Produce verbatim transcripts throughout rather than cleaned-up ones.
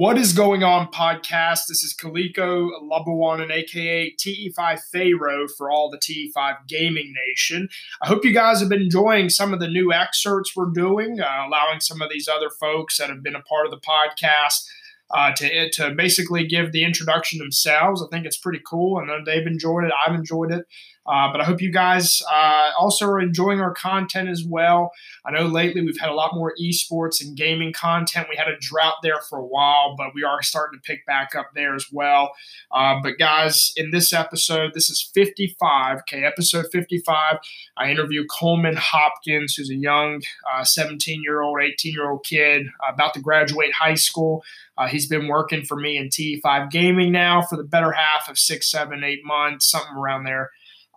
What is going on, podcast? This is Coleco Labuanen, aka T E five Pharaoh for all the T E five gaming nation. I hope you guys have been enjoying some of the new excerpts we're doing, uh, allowing some of these other folks that have been a part of the podcast uh, to, to basically give the introduction themselves. I think it's pretty cool, and they've enjoyed it. I've enjoyed it. Uh, but I hope you guys uh, also are enjoying our content as well. I know lately we've had a lot more esports and gaming content. We had a drought there for a while, but we are starting to pick back up there as well. Uh, but guys, in this episode, this is fifty-five. Okay, episode fifty-five. I interview Coleman Hopkins, who's a young uh, seventeen-year-old, eighteen-year-old kid uh, about to graduate high school. Uh, he's been working for me in T E five Gaming now for the better half of six, seven, eight months, something around there.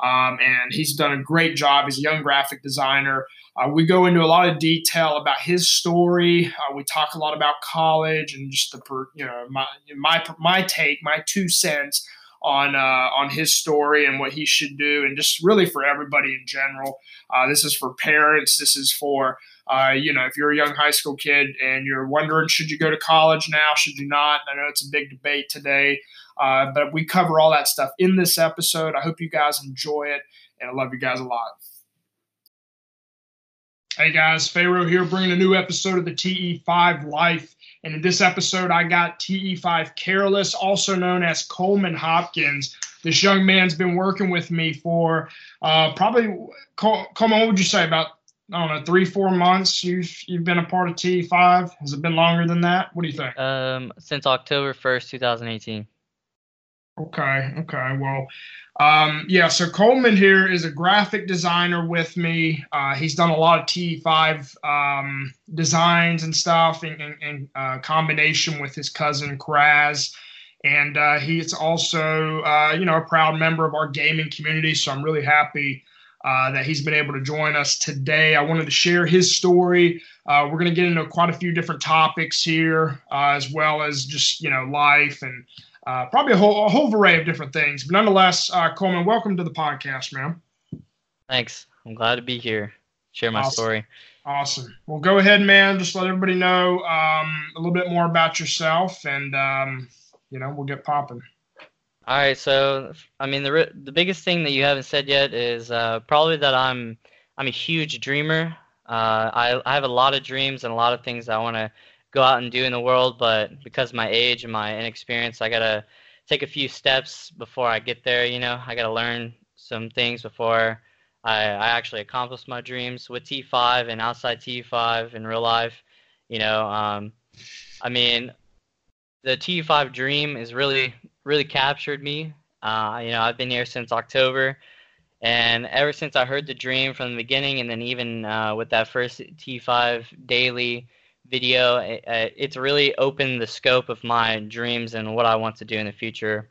Um, and he's done a great job. He's a young graphic designer. Uh, we go into a lot of detail about his story. Uh, we talk a lot about college and just the per, you know my my my take, my two cents on uh, on his story and what he should do, and just really for everybody in general. Uh, this is for parents. This is for uh, you know if you're a young high school kid and you're wondering, should you go to college now? Should you not? I know it's a big debate today. Uh, but we cover all that stuff in this episode. I hope you guys enjoy it, and I love you guys a lot. Hey guys, Pharaoh here, bringing a new episode of the T E five Life. And in this episode, I got T E five Careless, also known as Coleman Hopkins. This young man's been working with me for uh, probably, Coleman, what would you say, about, I don't know, three, four months you've you've been a part of T E five? Has it been longer than that? What do you think? Um, since October first, twenty eighteen. Okay, okay. Well, um, yeah, so Coleman here is a graphic designer with me. Uh, he's done a lot of T E five um, designs and stuff in, in, in uh, combination with his cousin Kraz. And uh, he's also, uh, you know, a proud member of our gaming community, so I'm really happy Uh, that he's been able to join us today. I wanted to share his story. Uh, we're going to get into quite a few different topics here, uh, as well as just, you know, life and uh, probably a whole, a whole array of different things. But nonetheless, uh, Coleman, welcome to the podcast, man. Thanks. I'm glad to be here. Share my awesome. story. Awesome. Well, go ahead, man. Just let everybody know um, a little bit more about yourself, and, um, you know, we'll get popping. All right, so I mean the the biggest thing that you haven't said yet is uh, probably that I'm I'm a huge dreamer. Uh, I I have a lot of dreams and a lot of things that I want to go out and do in the world, but because of my age and my inexperience, I gotta take a few steps before I get there. You know, I gotta learn some things before I, I actually accomplish my dreams with T E five and outside T E five in real life. You know, um, I mean the T E five dream is really really captured me. Uh, you know, I've been here since October, and ever since I heard the dream from the beginning, and then even uh, with that first T E five daily video, it, it's really opened the scope of my dreams and what I want to do in the future.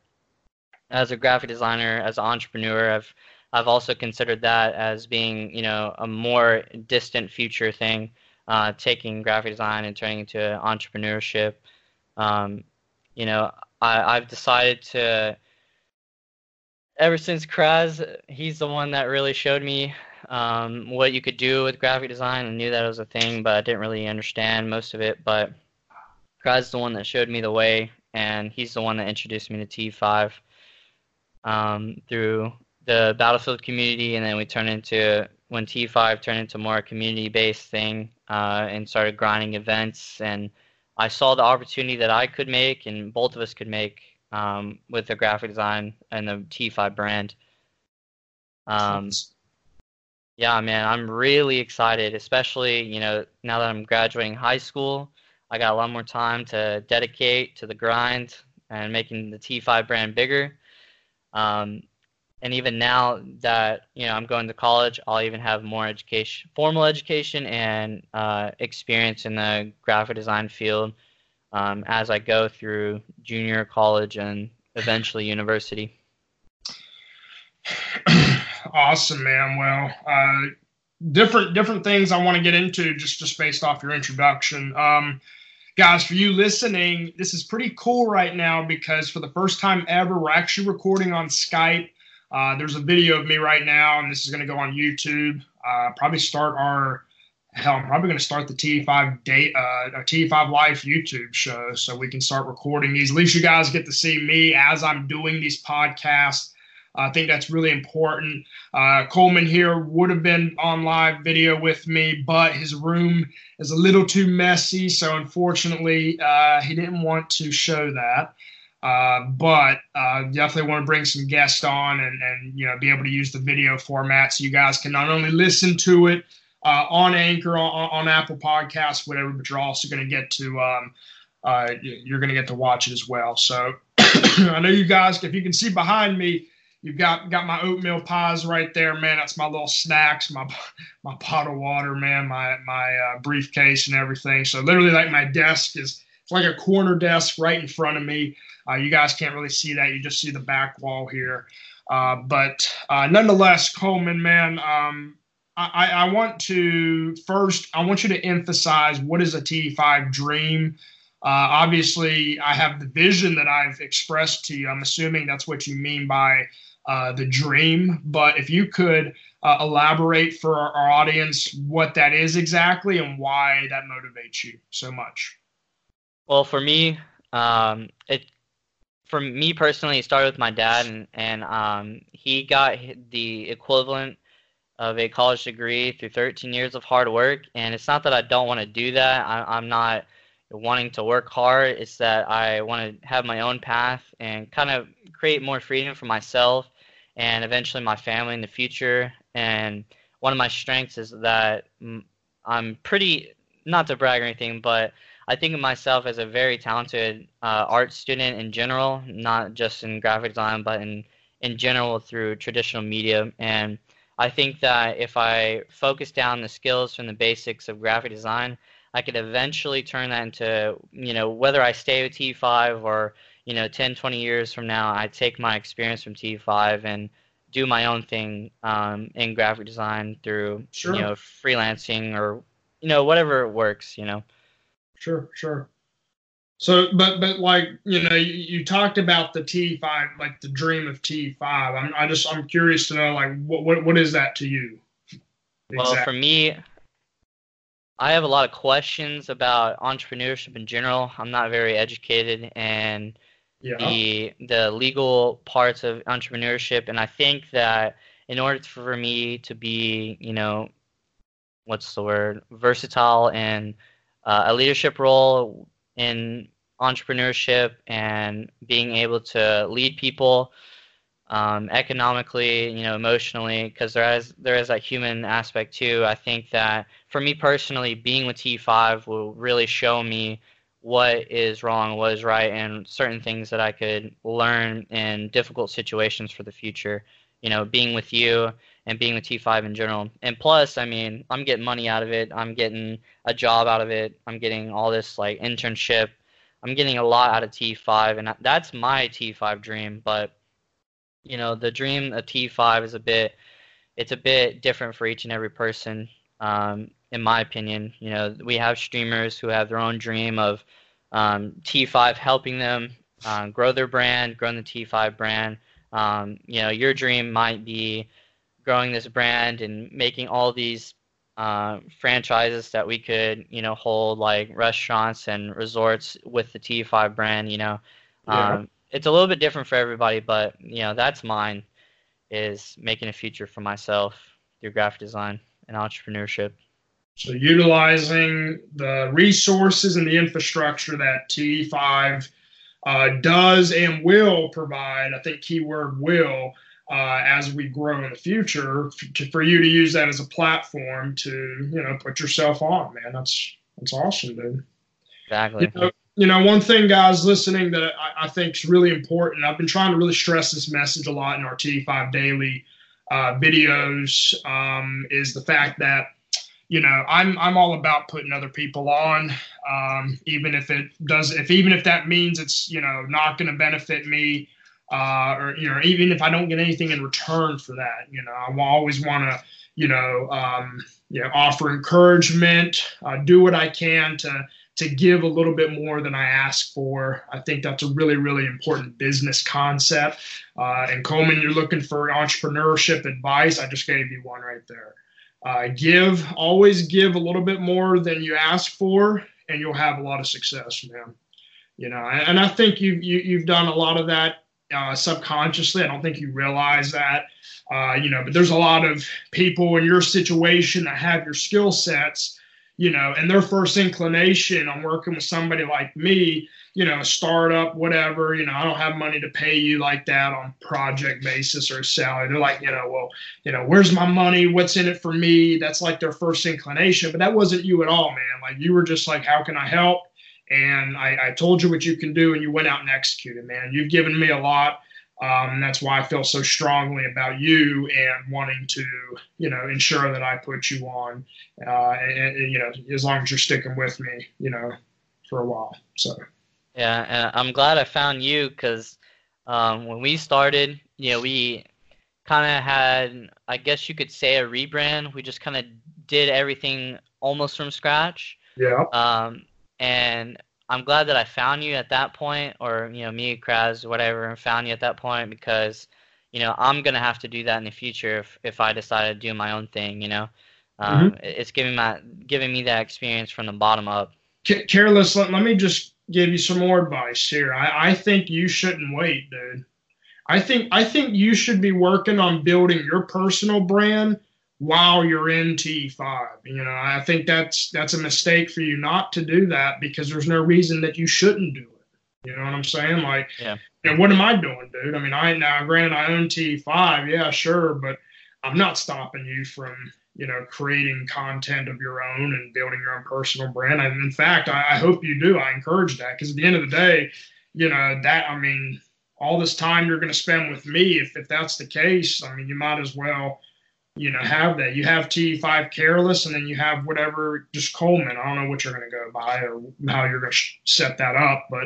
As a graphic designer, as an entrepreneur, I've I've also considered that as being, you know, a more distant future thing, uh, taking graphic design and turning into entrepreneurship. Um, you know, I, I've decided to, ever since Kraz, he's the one that really showed me um, what you could do with graphic design. I knew that was a thing, but I didn't really understand most of it. But Kraz is the one that showed me the way, and he's the one that introduced me to T E five um, through the Battlefield community. And then we turned into, when T E five turned into more a community-based thing uh, and started grinding events, and I saw the opportunity that I could make and both of us could make um, with the graphic design and the T E five brand. Um, yeah, man, I'm really excited, especially, you know, now that I'm graduating high school, I got a lot more time to dedicate to the grind and making the T E five brand bigger. Um, and even now that, you know, I'm going to college, I'll even have more education, formal education and uh, experience in the graphic design field um, as I go through junior college and eventually university. Awesome, man. Well, uh, different different things I want to get into just, just based off your introduction. Um Guys, for you listening, this is pretty cool right now because for the first time ever, we're actually recording on Skype. Uh, there's a video of me right now, and this is going to go on YouTube. Uh, probably start our Hell, I'm probably going to start the T E five day, uh, T E five Life YouTube show so we can start recording these. At least you guys get to see me as I'm doing these podcasts. Uh, I think that's really important. Uh, Coleman here would have been on live video with me, but his room is a little too messy, so unfortunately uh, he didn't want to show that. Uh, but uh, definitely want to bring some guests on and, and you know be able to use the video format so you guys can not only listen to it, Uh, on Anchor, on, on Apple Podcasts, whatever, but you're also going to get to um, uh, you're going to get to watch it as well. So I know you guys, if you can see behind me, you've got got my oatmeal pies right there, man. That's my little snacks, my my pot of water, man, my my uh, briefcase and everything. So literally, like my desk is it's like a corner desk right in front of me. Uh, you guys can't really see that; you just see the back wall here. Uh, but uh, nonetheless, Coleman, man. Um, I, I want to first, I want you to emphasize what is a T E five dream. Uh, obviously, I have the vision that I've expressed to you. I'm assuming that's what you mean by uh, the dream. But if you could uh, elaborate for our, our audience what that is exactly and why that motivates you so much. Well, for me, um, it for me personally, it started with my dad, and, and um, he got the equivalent of a college degree through thirteen years of hard work. And it's not that I don't want to do that. I, I'm not wanting to work hard. It's that I want to have my own path and kind of create more freedom for myself and eventually my family in the future. And one of my strengths is that I'm pretty, not to brag or anything, but I think of myself as a very talented uh, art student in general, not just in graphic design, but in, in general through traditional media. And I think that if I focus down the skills from the basics of graphic design, I could eventually turn that into, you know, whether I stay with T E five or, you know, ten, twenty years from now, I take my experience from T E five and do my own thing um, in graphic design through, sure. you know, freelancing or, you know, whatever works, you know. Sure, sure. So, but, but like, you know, you, you talked about the T E five, like the dream of T E five. I'm, I just, I'm curious to know, like, what, what, what is that to you? Exactly. Well, for me, I have a lot of questions about entrepreneurship in general. I'm not very educated in yeah. the, the legal parts of entrepreneurship. And I think that in order for me to be, you know, what's the word, versatile in uh, a leadership role in entrepreneurship and being able to lead people um, economically, you know, emotionally, because there is there is that human aspect too. I think that for me personally, being with T E five will really show me what is wrong, what is right, and certain things that I could learn in difficult situations for the future. You know, being with you and being with T E five in general. And plus, I mean, I'm getting money out of it. I'm getting a job out of it. I'm getting all this, like, internship. I'm getting a lot out of T E five, and that's my T E five dream. But, you know, the dream of T E five is a bit, it's a bit different for each and every person, um, in my opinion. You know, we have streamers who have their own dream of um, T E five helping them um, grow their brand, growing the T E five brand. Um, you know, your dream might be growing this brand and making all these uh, franchises that we could, you know, hold, like restaurants and resorts with the T E five brand, you know. Um, yeah. It's a little bit different for everybody, but, you know, that's mine, is making a future for myself through graphic design and entrepreneurship. So utilizing the resources and the infrastructure that T E five uh, does and will provide, I think keyword will, Uh, as we grow in the future, to, for you to use that as a platform to, you know, put yourself on, man. That's that's awesome, dude. Exactly. You know, you know one thing, guys, listening that I, I think is really important, I've been trying to really stress this message a lot in our T E five Daily uh, videos, um, is the fact that, you know, I'm I'm all about putting other people on, um, even if it does, if even if that means it's, you know, not going to benefit me. Uh, or, you know, even if I don't get anything in return for that, you know, I always want to, you know, um, you know, offer encouragement, uh, do what I can to, to give a little bit more than I ask for. I think that's a really, really important business concept. Uh, and Coleman, you're looking for entrepreneurship advice. I just gave you one right there. Uh, give, always give a little bit more than you ask for, and you'll have a lot of success, man. You know, and I think you've, you, you've done a lot of that uh, subconsciously. I don't think you realize that, uh, you know, but there's a lot of people in your situation that have your skill sets, you know, and their first inclination on working with somebody like me, you know, a startup, whatever, you know, I don't have money to pay you like that on project basis or a salary. They're like, you know, well, you know, where's my money? What's in it for me? That's like their first inclination, but that wasn't you at all, man. Like you were just like, how can I help? And I, I told you what you can do and you went out and executed, man. You've given me a lot. Um, and that's why I feel so strongly about you and wanting to, you know, ensure that I put you on, uh, and, and, you know, as long as you're sticking with me, you know, for a while. So. Yeah, and I'm glad I found you because um, when we started, you know, we kind of had, I guess you could say, a rebrand. We just kind of did everything almost from scratch. Yeah. Um, and I'm glad that I found you at that point, or, you know, me, Kraz, whatever, and found you at that point because, you know, I'm going to have to do that in the future if, if I decide to do my own thing, you know. Um, mm-hmm. It's giving my giving me that experience from the bottom up. C- Careless, let, let me just give you some more advice here. I, I think you shouldn't wait, dude. I think I think you should be working on building your personal brand while you're in T E five. You know, I think that's that's a mistake for you not to do that because there's no reason that you shouldn't do it. You know what I'm saying? Like, yeah. You know, what am I doing, dude? I mean, I now granted I own T E five, yeah, sure, but I'm not stopping you from, you know, creating content of your own and building your own personal brand. And in fact, I, I hope you do. I encourage that because at the end of the day, you know, that, I mean, all this time you're going to spend with me, if, if that's the case, I mean, you might as well, you know, have that. You have T E five Careless and then you have whatever, just Coleman. I don't know what you're going to go by or how you're going to set that up. But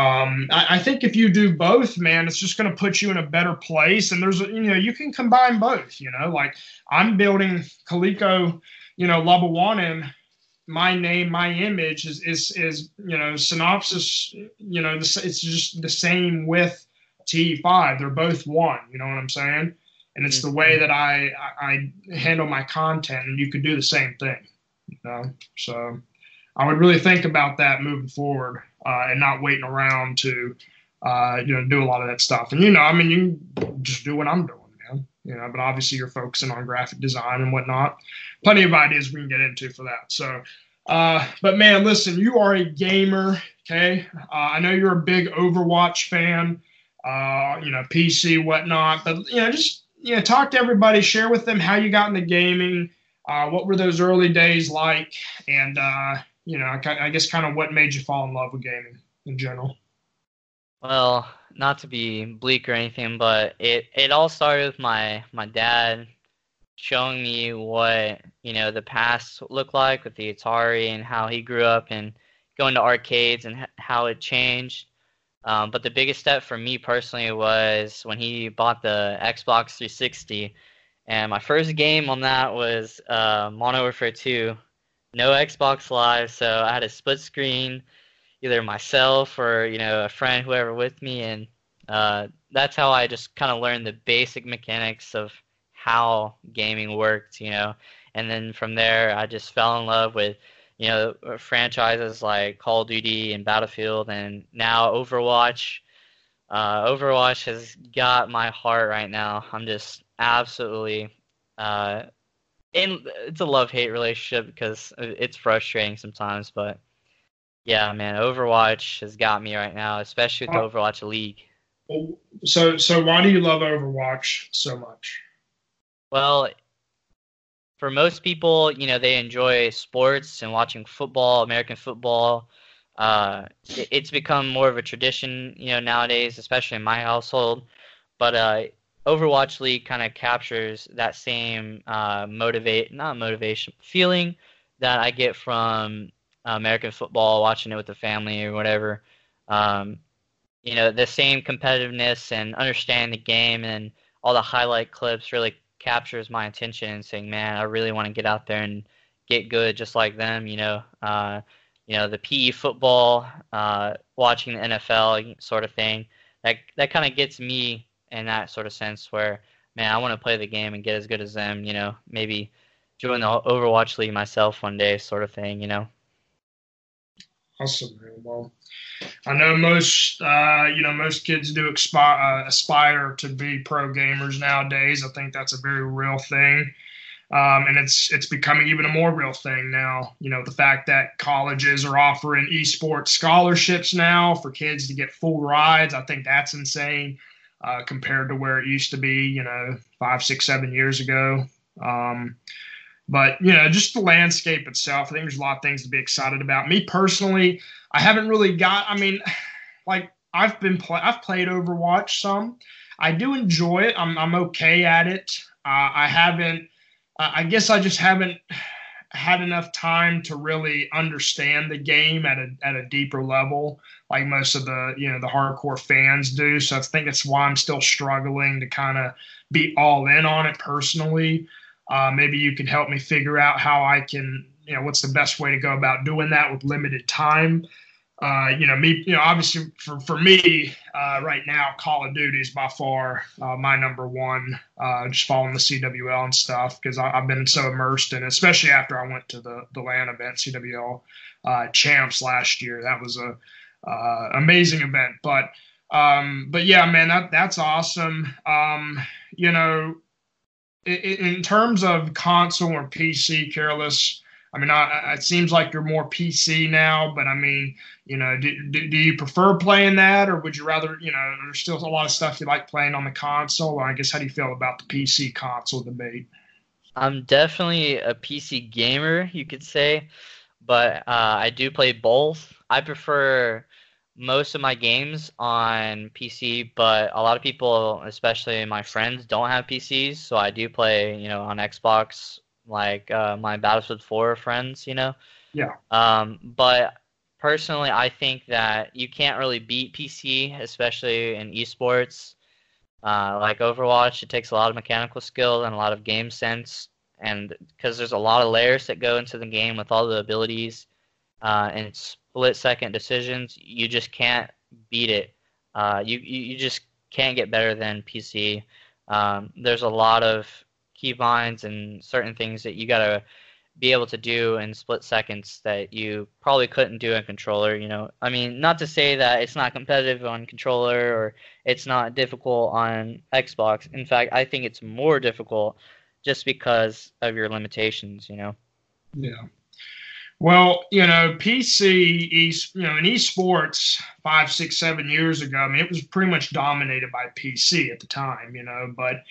um, I, I think if you do both, man, it's just going to put you in a better place. And there's, you know, you can combine both, you know, like I'm building Coleco, you know, Labuanen, my name, my image is, is, is, you know, synopsis, you know, it's just the same with T E five. They're both one, you know what I'm saying? And it's the way that I, I, I handle my content and you could do the same thing, you know? So I would really think about that moving forward. Uh, and not waiting around to, uh, you know, do a lot of that stuff. And, you know, I mean, you just do what I'm doing, man. You know, but obviously you're focusing on graphic design and whatnot. Plenty of ideas we can get into for that. So, uh, but, man, listen, you are a gamer, okay? Uh, I know you're a big Overwatch fan, uh, you know, P C, whatnot. But, you know, just, you know, talk to everybody. Share with them how you got into gaming. Uh, what were those early days like? And, uh you know, I guess kind of what made you fall in love with gaming in general? Well, not to be bleak or anything, but it, it all started with my, my dad showing me what, you know, the past looked like with the Atari and how he grew up and going to arcades and how it changed. Um, but the biggest step for me personally was when he bought the Xbox three sixty. And my first game on that was uh, Modern Warfare two. No Xbox Live, so I had a split screen, either myself or, you know, a friend, whoever with me, and uh, that's how I just kind of learned the basic mechanics of how gaming worked, you know, and then from there I just fell in love with, you know, franchises like Call of Duty and Battlefield, and now Overwatch. Uh, Overwatch has got my heart right now. I'm just absolutely... Uh, And it's a love-hate relationship because it's frustrating sometimes, but yeah, man, Overwatch has got me right now, especially with the Overwatch League. So, so why do you love Overwatch so much? Well, for most people, you know, they enjoy sports and watching football, American football. Uh, it's become more of a tradition, you know, nowadays, especially in my household, but, uh, Overwatch League kind of captures that same uh, motivate, not motivation, feeling that I get from uh, American football, watching it with the family or whatever. Um, you know, the same competitiveness and understanding the game and all the highlight clips really captures my attention, saying, man, I really want to get out there and get good just like them, you know. Uh, you know, the P E football, uh, watching the N F L sort of thing, that, that kind of gets me in that sort of sense where, man, I want to play the game and get as good as them, you know, maybe join the Overwatch League myself one day, sort of thing, you know. Awesome, man. Well, I know most, uh, you know, most kids do expi- uh, aspire to be pro gamers nowadays. I think that's a very real thing. Um, and it's it's becoming even a more real thing now. You know, the fact that colleges are offering esports scholarships now for kids to get full rides, I think that's insane uh, compared to where it used to be, you know, five, six, seven years ago. Um, but, you know, just the landscape itself, I think there's a lot of things to be excited about. Me personally, I haven't really got, I mean, like I've been, pl- I've played Overwatch some. I do enjoy it. I'm, I'm okay at it. Uh, I haven't, I guess I just haven't had enough time to really understand the game at a at a deeper level, like most of the you know the hardcore fans do. So I think that's why I'm still struggling to kind of be all in on it personally. Uh, maybe you can help me figure out how I can, you know, what's the best way to go about doing that with limited time. Uh, you know, me, you know, obviously for, for me, uh, right now, Call of Duty is by far, uh, my number one, uh, just following the C W L and stuff. Cause I, I've been so immersed in it, especially after I went to the, the LAN event, C W L, uh, champs last year. That was a, uh, amazing event, but, um, but yeah, man, that, that's awesome. Um, you know, in, in terms of console or P C, Careless, I mean, I, it seems like you're more P C now, but I mean, you know, do, do do you prefer playing that, or would you rather, you know, there's still a lot of stuff you like playing on the console? Or I guess, how do you feel about the P C console debate? I'm definitely a P C gamer, you could say, but uh, I do play both. I prefer most of my games on P C, but a lot of people, especially my friends, don't have P Cs, so I do play, you know, on Xbox. Like uh, my Battlefield four friends, you know? Yeah. Um, but personally, I think that you can't really beat P C, especially in esports. Uh, like Overwatch, it takes a lot of mechanical skill and a lot of game sense, and because there's a lot of layers that go into the game with all the abilities uh, and split-second decisions, you just can't beat it. Uh, you, you just can't get better than P C. Um, there's a lot of keybinds and certain things that you gotta be able to do in split seconds that you probably couldn't do in controller, you know. I mean, not to say that it's not competitive on controller or it's not difficult on Xbox. In fact, I think it's more difficult just because of your limitations, you know. Yeah. Well, you know, P C, e, you know, in esports five, six, seven years ago, I mean, it was pretty much dominated by P C at the time, you know, but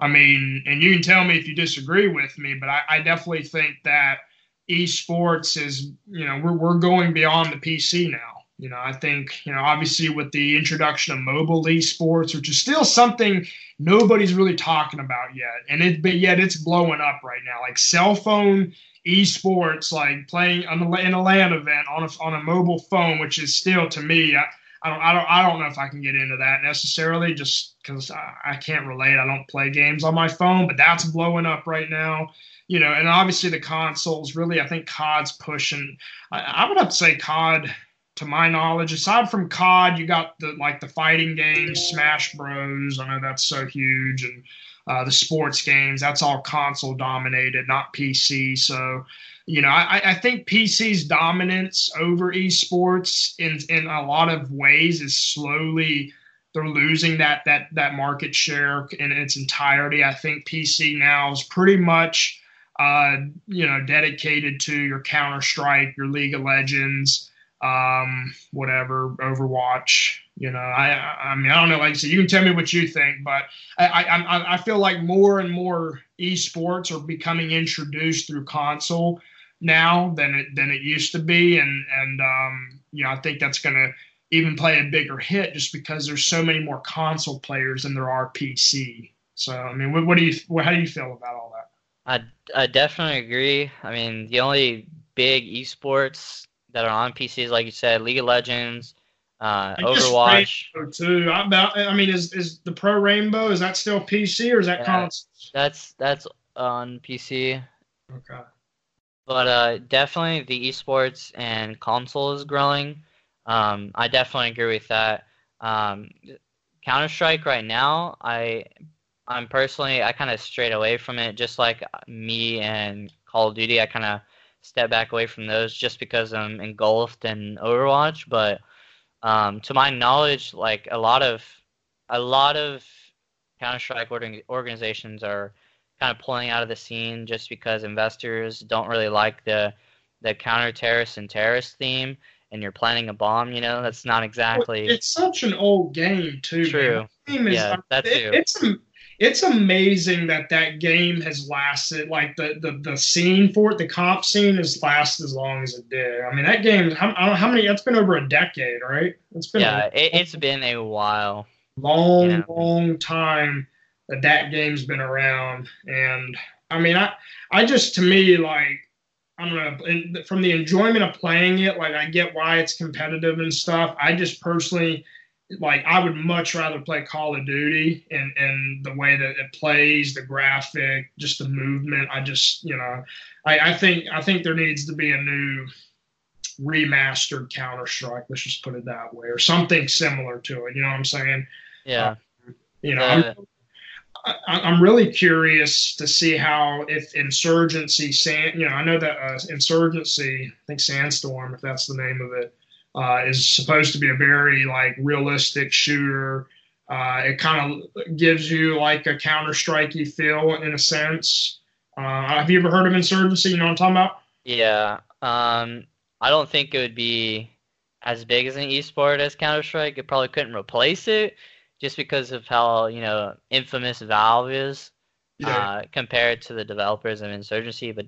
I mean, and you can tell me if you disagree with me, but I, I definitely think that esports is, you know, we're we're going beyond the P C now. You know, I think, you know, obviously with the introduction of mobile esports, which is still something nobody's really talking about yet. And it, but yet it's blowing up right now, like cell phone esports, like playing on a, in a LAN event on a, on a mobile phone, which is still to me, I, I don't, I don't, I don't know if I can get into that necessarily, just because I, I can't relate. I don't play games on my phone, but that's blowing up right now, you know. And obviously the consoles, really, I think C O D's pushing. I, I would have to say C O D, to my knowledge, aside from C O D, you got the like the fighting games, Smash Bros. I know that's so huge, and uh, the sports games. That's all console dominated, not P C. So, you know, I, I think P C's dominance over esports in in a lot of ways is slowly they're losing that that that market share in its entirety. I think P C now is pretty much uh, you know dedicated to your Counter-Strike, your League of Legends, um, whatever, Overwatch. You know, I I mean I don't know. Like you said, you can tell me what you think, but I I I feel like more and more esports are becoming introduced through console now than it than it used to be, and and um you know I think that's going to even play a bigger hit just because there's so many more console players than there are P C. So I mean, what, what do you what, how do you feel about all that? I I definitely agree. I mean, the only big esports that are on P C is, like you said, League of Legends, uh, Overwatch. Too. I, I mean, is is the Pro Rainbow, is that still P C or is that yeah, console? That's that's on P C. Okay. But uh, definitely the esports and console is growing. Um, I definitely agree with that. Um, Counter-Strike right now, I I'm personally, I kind of strayed away from it, just like me and Call of Duty. I kind of step back away from those just because I'm engulfed in Overwatch. But um, to my knowledge, like a lot of a lot of Counter-Strike org- organizations are kind of pulling out of the scene just because investors don't really like the the counter-terrorist and terrorist theme. And you're planning a bomb, you know, that's not exactly. It's such an old game, too. True. The game is, yeah, that's it, true. It's it's amazing that that game has lasted. Like the, the, the scene for it, the comp scene, has lasted as long as it did. I mean, that game. How, I don't know how many? That's been over a decade, right? It's been. Yeah, a, it, it's been a while. Long, you know? long time that that game's been around, and I mean, I I just to me like. I don't know, from the enjoyment of playing it, like, I get why it's competitive and stuff. I just personally, like, I would much rather play Call of Duty and, and the way that it plays, the graphic, just the movement. I just, you know, I, I think I think there needs to be a new remastered Counter-Strike, let's just put it that way, or something similar to it, you know what I'm saying? Yeah. Um, you know, uh, I'm, I'm really curious to see how, if Insurgency, Sand, you know, I know that uh, Insurgency, I think Sandstorm, if that's the name of it, uh, is supposed to be a very, like, realistic shooter. Uh, it kind of gives you, like, a Counter-Strike-y feel, in a sense. Uh, have you ever heard of Insurgency? You know what I'm talking about? Yeah. Um, I don't think it would be as big as an esport as Counter-Strike. It probably couldn't replace it, just because of how, you know, infamous Valve is, yeah. uh, compared to the developers of Insurgency, but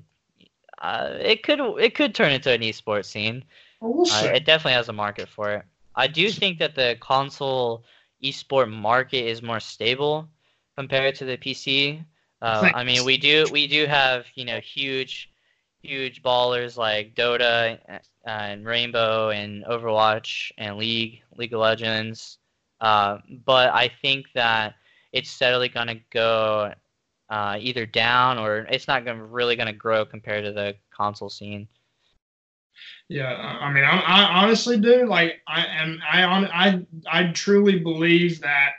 uh, it could it could turn into an esports scene. Uh, it definitely has a market for it. I do think that the console esport market is more stable compared to the P C. Uh, I mean, we do we do have, you know, huge huge ballers like Dota and, uh, and Rainbow and Overwatch and League League of Legends. Uh, but I think that it's steadily going to go uh, either down, or it's not gonna, really going to grow compared to the console scene. Yeah, I mean, I, I honestly do. Like, I am, I, I, I truly believe that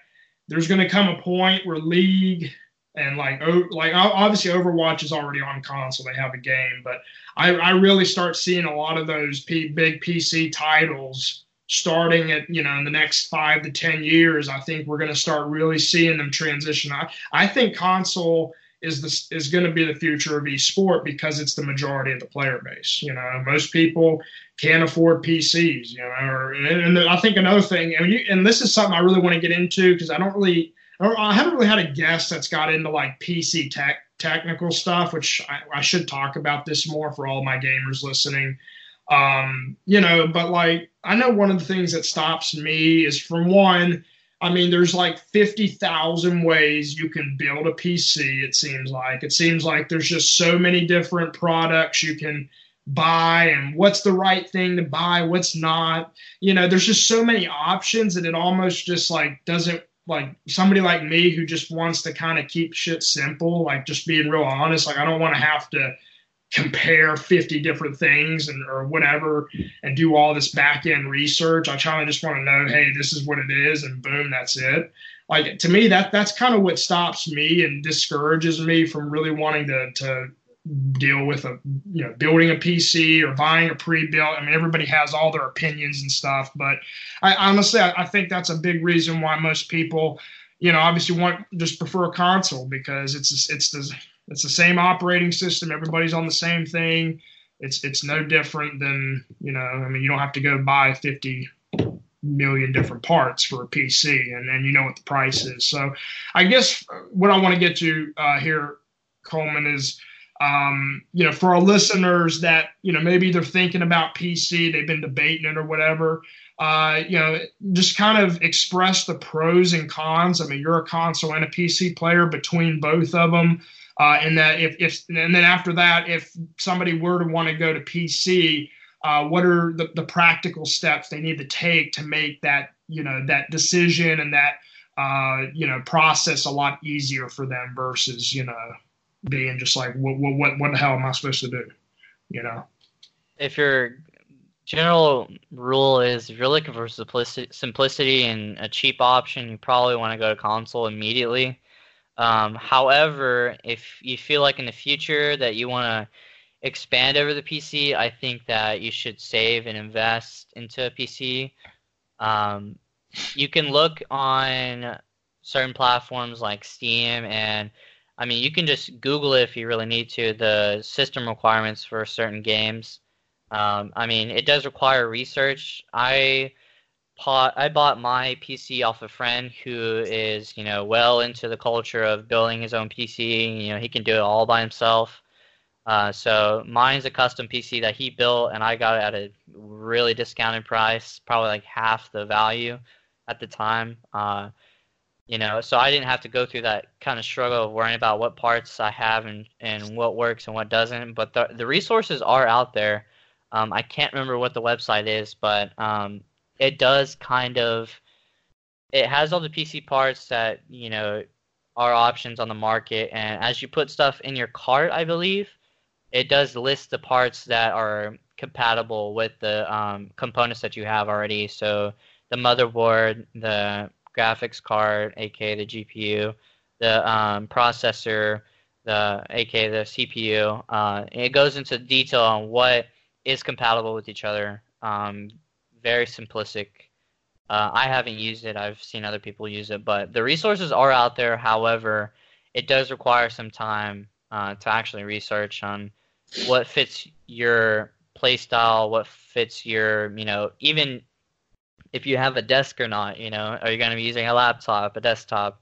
there's going to come a point where League and like, o, like obviously Overwatch is already on console; they have a game. But I, I really start seeing a lot of those P, big P C titles. Starting at, you know, in the next five to ten years, I think we're going to start really seeing them transition. I, I think console is the, is going to be the future of esport because it's the majority of the player base. You know, most people can't afford P Cs. You know, or, and, and I think another thing, and, you, and this is something I really want to get into because I don't really, I, don't, I haven't really had a guest that's got into like P C tech technical stuff, which I, I should talk about this more for all my gamers listening. Um, you know, but like, I know one of the things that stops me is, for one, I mean, there's like fifty thousand ways you can build a P C. It seems like, it seems like there's just so many different products you can buy, and what's the right thing to buy, what's not, you know, there's just so many options that it almost just like, doesn't, like somebody like me who just wants to kind of keep shit simple, like just being real honest, like I don't want to have to compare fifty different things and or whatever and do all this back-end research. I kind of just want to know, hey, this is what it is, and boom, that's it. Like, to me, that that's kind of what stops me and discourages me from really wanting to to deal with a, you know, building a P C or buying a pre-built. I mean, everybody has all their opinions and stuff, but I honestly I, I think that's a big reason why most people, you know, obviously want just prefer a console, because it's it's the It's the same operating system. Everybody's on the same thing. It's it's no different than, you know, I mean, you don't have to go buy fifty million different parts for a P C, and then you know what the price is. So I guess what I want to get to uh, here, Coleman, is, um, you know, for our listeners that, you know, maybe they're thinking about P C, they've been debating it or whatever, uh, you know, just kind of express the pros and cons. I mean, you're a console and a P C player, between both of them. Uh, and that if, if and then after that, if somebody were to want to go to P C, uh, what are the, the practical steps they need to take to make that, you know, that decision and that, uh, you know, process a lot easier for them versus, you know, being just like, what what what the hell am I supposed to do, you know? If your general rule is, if you're looking for simplicity, simplicity and a cheap option, you probably want to go to console immediately. Um, however, if you feel like in the future that you want to expand over the P C, I think that you should save and invest into a P C. Um, you can look on certain platforms like Steam, and I mean, you can just Google it if you really need to, the system requirements for certain games. Um, I mean, it does require research. I bought, I bought my P C off a friend who is, you know, well into the culture of building his own P C. You know, he can do it all by himself. Uh, so mine's a custom P C that he built, and I got it at a really discounted price, probably like half the value at the time. Uh, you know, so I didn't have to go through that kind of struggle of worrying about what parts I have and, and what works and what doesn't. But the, the resources are out there. Um, I can't remember what the website is, but um, it does kind of, it has all the P C parts that, you know, are options on the market. And as you put stuff in your cart, I believe, it does list the parts that are compatible with the um, components that you have already. So the motherboard, the graphics card, aka the G P U, the um, processor, the aka the C P U. Uh, it goes into detail on what is compatible with each other. Um, very simplistic. Uh, I haven't used it. I've seen other people use it, but the resources are out there. However, it does require some time Uh, to actually research on what fits your play style, what fits your, you know, even if you have a desk or not, you know, are you going to be using a laptop, a desktop?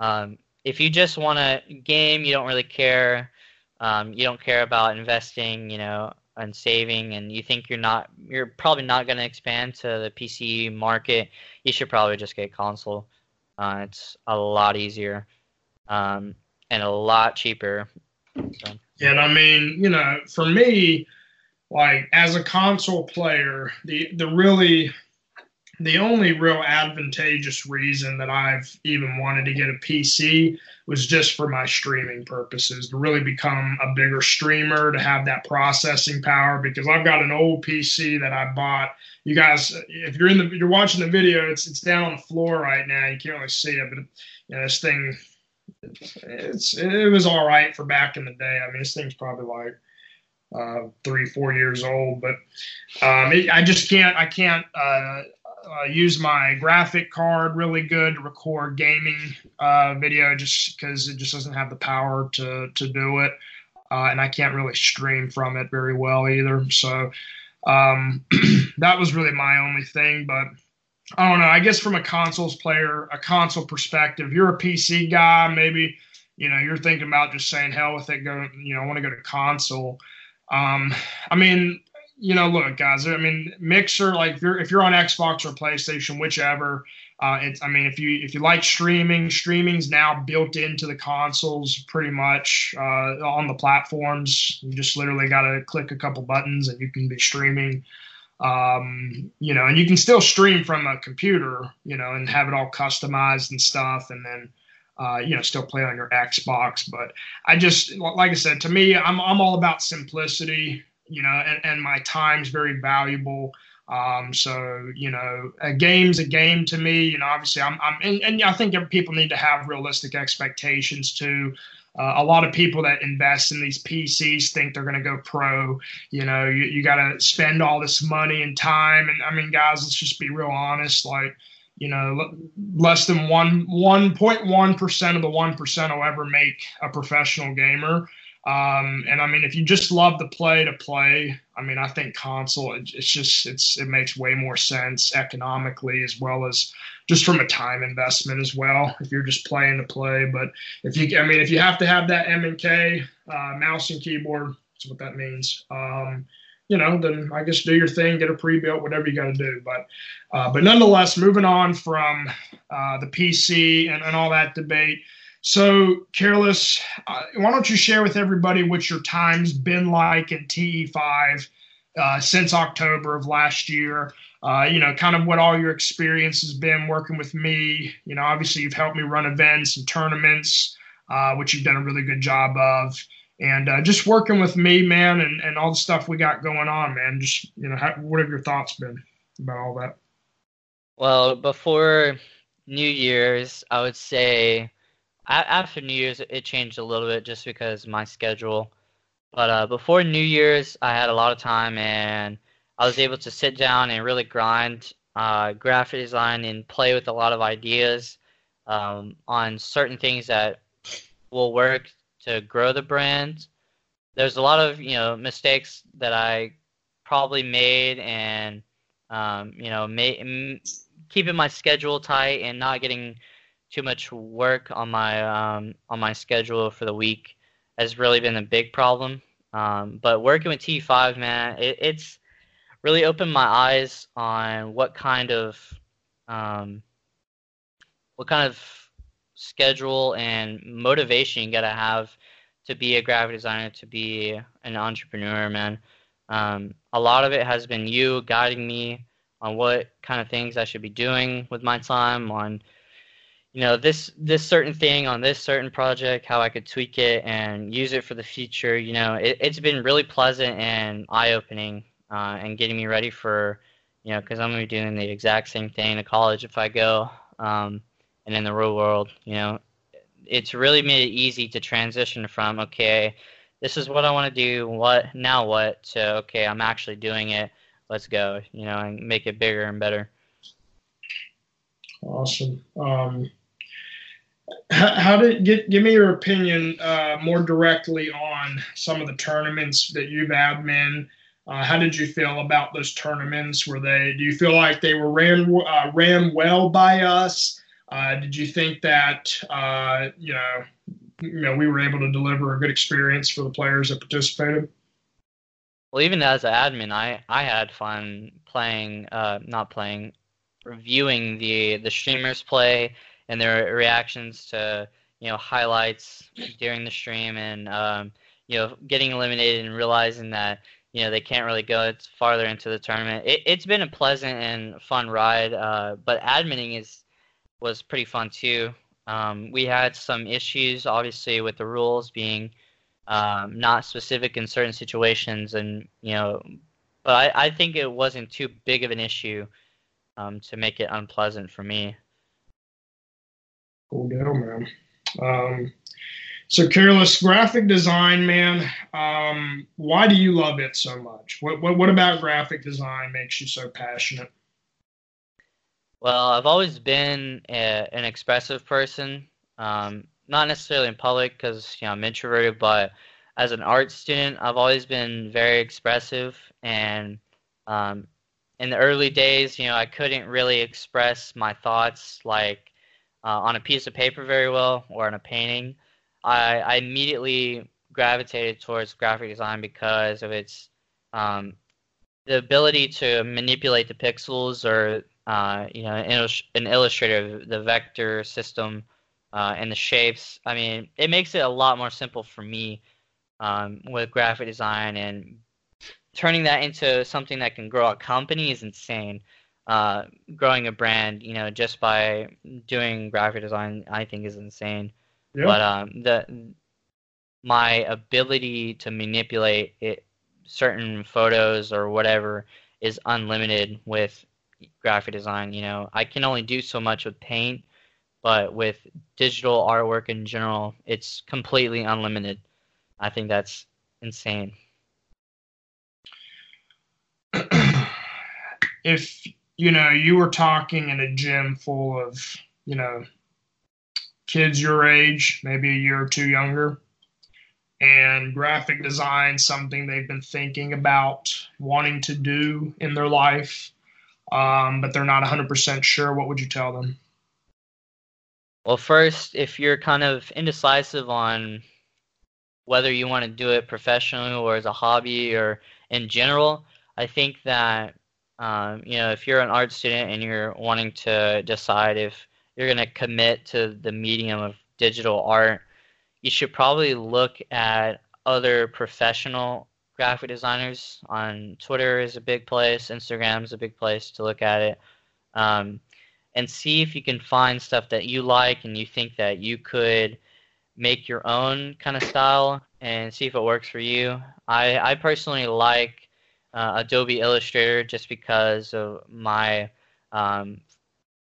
Um, if you just want to game, you don't really care. Um, you don't care about investing, you know, and saving, and you think you're not, you're probably not going to expand to the P C market. You should probably just get console. Uh, it's a lot easier. Um, And a lot cheaper. So. Yeah, and I mean, you know, for me, like, as a console player, the, the really, the only real advantageous reason that I've even wanted to get a P C was just for my streaming purposes, to really become a bigger streamer, to have that processing power, because I've got an old P C that I bought. You guys, if you're in the, you're watching the video, it's, it's down on the floor right now. You can't really see it, but, you know, this thing... It's it was all right for back in the day. I mean, this thing's probably like uh, three, four years old. But um, it, I just can't I can't uh, uh, use my graphic card really good to record gaming uh, video just because it just doesn't have the power to to do it, uh, and I can't really stream from it very well either. So um, that was really my only thing, but. I don't know. I guess from a consoles player, a console perspective, you're a P C guy. Maybe, you know, you're thinking about just saying, hell with it. Go, you know, I want to go to console. Um, I mean, you know, look, guys, I mean, Mixer, like if you're, if you're on Xbox or PlayStation, whichever, uh, it's, I mean, if you, if you like streaming, streaming's now built into the consoles pretty much, uh, on the platforms. You just literally got to click a couple buttons and you can be streaming. Um, you know, and you can still stream from a computer, you know, and have it all customized and stuff. And then, uh, you know, still play on your Xbox. But I just, like I said, to me, I'm, I'm all about simplicity, you know, and, and my time's very valuable. Um, so, you know, a game's a game to me, you know, obviously I'm, I'm, and, and I think people need to have realistic expectations too. Uh, a lot of people that invest in these P Cs think they're going to go pro. You know, you, you got to spend all this money and time. And I mean, guys, let's just be real honest. Like, you know, l- less than one, one point one percent of the one percent will ever make a professional gamer. Um, and I mean, if you just love the play to play, I mean, I think console, it, it's just, it's, it makes way more sense economically as well as just from a time investment as well, if you're just playing to play. But if you, I mean, if you have to have that M and K, uh, mouse and keyboard, that's what that means. Um, you know, then I guess do your thing, get a pre-built, whatever you got to do. But, uh, but nonetheless, moving on from, uh, the P C and, and all that debate. So, Careless, uh, why don't you share with everybody what your time's been like in T E five uh, since October of last year, uh, you know, kind of what all your experience has been working with me. You know, obviously you've helped me run events and tournaments, uh, which you've done a really good job of, and uh, just working with me, man, and, and all the stuff we got going on, man. Just, you know, how, what have your thoughts been about all that? Well, before New Year's, I would say... after New Year's, it changed a little bit just because my schedule. But uh, before New Year's, I had a lot of time, and I was able to sit down and really grind uh, graphic design and play with a lot of ideas um, on certain things that will work to grow the brand. There's a lot of, you know, mistakes that I probably made, and um, you know, ma- m- keeping my schedule tight and not getting too much work on my um, on my schedule for the week has really been a big problem. Um, but working with T five, man, it, it's really opened my eyes on what kind of um, what kind of schedule and motivation you gotta have to be a graphic designer, to be an entrepreneur, man. Um, a lot of it has been you guiding me on what kind of things I should be doing with my time, on, you know, this this certain thing, on this certain project, how I could tweak it and use it for the future. You know, it, it's been really pleasant and eye-opening, uh, and getting me ready for, you know, because I'm going to be doing the exact same thing to college if I go, um, and in the real world. You know, it's really made it easy to transition from, okay, this is what I want to do, what now what, to, okay, I'm actually doing it, let's go, you know, and make it bigger and better. Awesome. Um, How, how did give, give me your opinion uh, more directly on some of the tournaments that you've admin? Uh, how did you feel about those tournaments? Were they? Do you feel like they were ran uh, ran well by us? Uh, did you think that uh, you know you know we were able to deliver a good experience for the players that participated? Well, even as an admin, I, I had fun playing, uh, not playing, reviewing the the streamers play and their reactions to, you know, highlights during the stream, and, um, you know, getting eliminated and realizing that, you know, they can't really go farther into the tournament. It, it's been a pleasant and fun ride, uh, but adminning is was pretty fun too. Um, we had some issues, obviously, with the rules being um, not specific in certain situations, and, you know, but I, I think it wasn't too big of an issue um, to make it unpleasant for me. Cool deal, man. Um, so, Careless, graphic design, man. Um, why do you love it so much? What, what what about graphic design makes you so passionate? Well, I've always been a, an expressive person. Um, not necessarily in public because, you know, I'm introverted, but as an art student, I've always been very expressive. And um, in the early days, you know, I couldn't really express my thoughts like Uh, on a piece of paper very well, or on a painting. I, I immediately gravitated towards graphic design because of its um, the ability to manipulate the pixels, or uh, you know, an, illust- an Illustrator, the vector system, uh, and the shapes. I mean, it makes it a lot more simple for me um, with graphic design, and turning that into something that can grow a company is insane. Uh, growing a brand, you know, just by doing graphic design, I think is insane. Yeah. But um, the my ability to manipulate it, certain photos or whatever, is unlimited with graphic design. You know, I can only do so much with paint, but with digital artwork in general, it's completely unlimited. I think that's insane. If you know, you were talking in a gym full of, you know, kids your age, maybe a year or two younger, and graphic design, something they've been thinking about wanting to do in their life, um, but they're not one hundred percent sure, what would you tell them? Well, first, if you're kind of indecisive on whether you want to do it professionally or as a hobby or in general, I think that Um, you know, if you're an art student and you're wanting to decide if you're going to commit to the medium of digital art, you should probably look at other professional graphic designers. On Twitter is a big place, Instagram is a big place to look at it, um, and see if you can find stuff that you like and you think that you could make your own kind of style, and see if it works for you. I, I personally like Uh, Adobe Illustrator, just because of my um,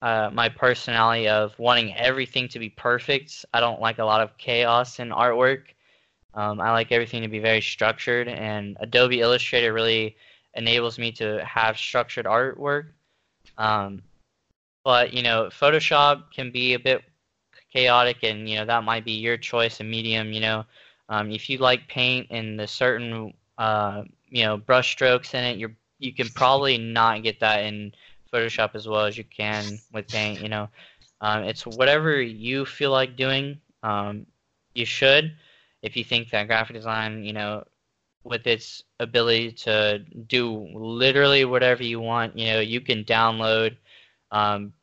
uh, my personality of wanting everything to be perfect. I don't like a lot of chaos in artwork. Um, I like everything to be very structured, and Adobe Illustrator really enables me to have structured artwork. Um, but, you know, Photoshop can be a bit chaotic, and, you know, that might be your choice of medium, you know. Um, if you like paint and the certain, uh, you know, brush strokes in it, you're, you can probably not get that in Photoshop as well as you can with paint, you know. Um, it's whatever you feel like doing, um, you should. If you think that graphic design, you know, with its ability to do literally whatever you want, you know, you can download um,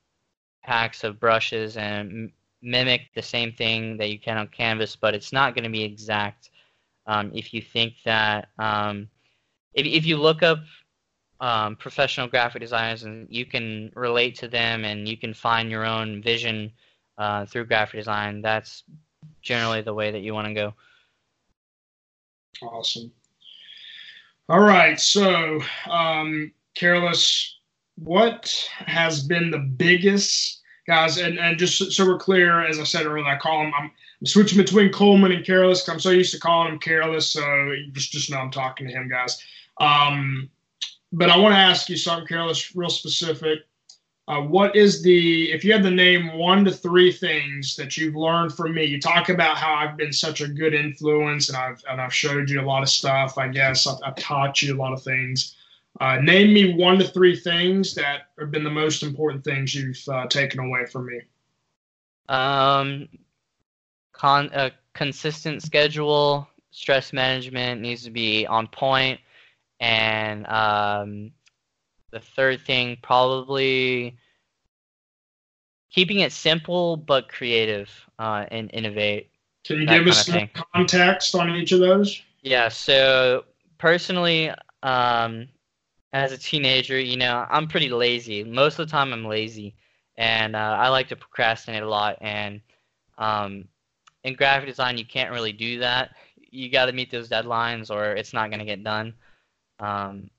packs of brushes and m- mimic the same thing that you can on canvas, but it's not going to be exact. Um, if you think that, um, if if you look up um, professional graphic designers, and you can relate to them, and you can find your own vision uh, through graphic design, that's generally the way that you want to go. Awesome. All right, so um, Careless, what has been the biggest, guys, and, and just so we're clear, as I said earlier, I call him, I'm, I'm switching between Coleman and Careless because I'm so used to calling him Careless, so just, just know I'm talking to him, guys. Um, but I want to ask you something, Careless, real specific. Uh, what is the, if you had to name one to three things that you've learned from me, you talk about how I've been such a good influence and I've, and I've showed you a lot of stuff, I guess. I've, I've taught you a lot of things. Uh, name me one to three things that have been the most important things you've uh, taken away from me. Um, con- a consistent schedule, stress management needs to be on point, and, um, the third thing, probably keeping it simple but creative uh, and innovate. Can you give us some context on each of those? Yeah, so personally, um, as a teenager, you know, I'm pretty lazy. Most of the time I'm lazy, and uh, I like to procrastinate a lot. And um, in graphic design, you can't really do that. You got to meet those deadlines or it's not going to get done. Um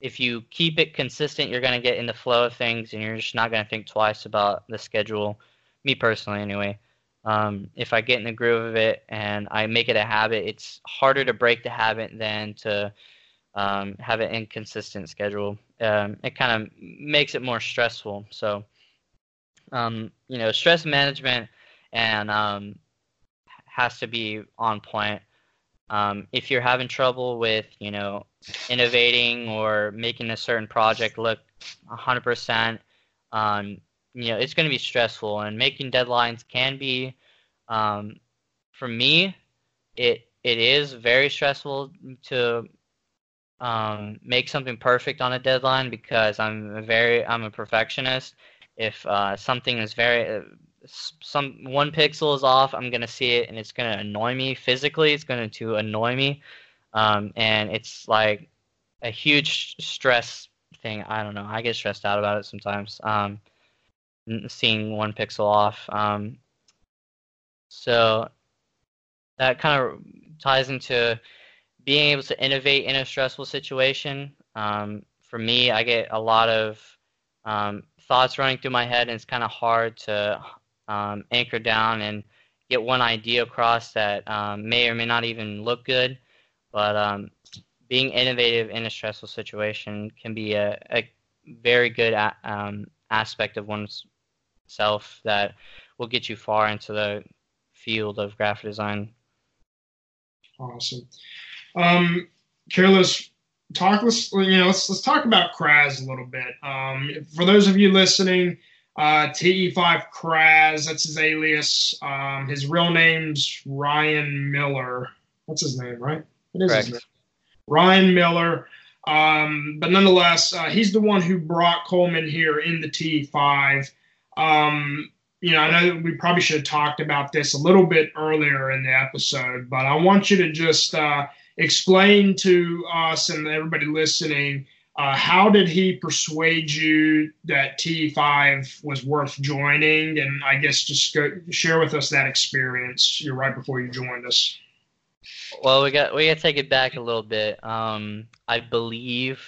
If you keep it consistent, you're going to get in the flow of things, and you're just not going to think twice about the schedule, me personally anyway. Um, if I get in the groove of it and I make it a habit, it's harder to break the habit than to um, have an inconsistent schedule. Um, it kind of makes it more stressful. So, um, you know, stress management and um, has to be on point. Um, if you're having trouble with, you know, innovating or making a certain project look one hundred percent, um, you know, it's going to be stressful. And making deadlines can be, um, for me, it it is very stressful to um, make something perfect on a deadline because I'm a very I'm a perfectionist. If uh, something is very uh, Some one pixel is off, I'm gonna see it, and it's gonna annoy me physically. It's going to annoy me, um, and it's like a huge stress thing. I don't know. I get stressed out about it sometimes. Um, seeing one pixel off. Um, so that kind of ties into being able to innovate in a stressful situation. Um, for me, I get a lot of um, thoughts running through my head, and it's kind of hard to Um, anchor down and get one idea across that um, may or may not even look good. But um, being innovative in a stressful situation can be a, a very good a- um, aspect of one's self that will get you far into the field of graphic design. Awesome. Um, Careless, talk, let's, you know, let's, let's talk about Kraz a little bit. Um, for those of you listening, Uh, T E five Kraz, that's his alias. Um, his real name's Ryan Miller. That's his name, right? It is his name. Ryan Miller. Um, but nonetheless, uh, he's the one who brought Coleman here in the T E five. Um, you know, I know we probably should have talked about this a little bit earlier in the episode, but I want you to just uh, explain to us and everybody listening, Uh, how did he persuade you that T E five was worth joining? And I guess just go, share with us that experience. You're right before you joined us. Well, we got we got to take it back a little bit. Um, I believe,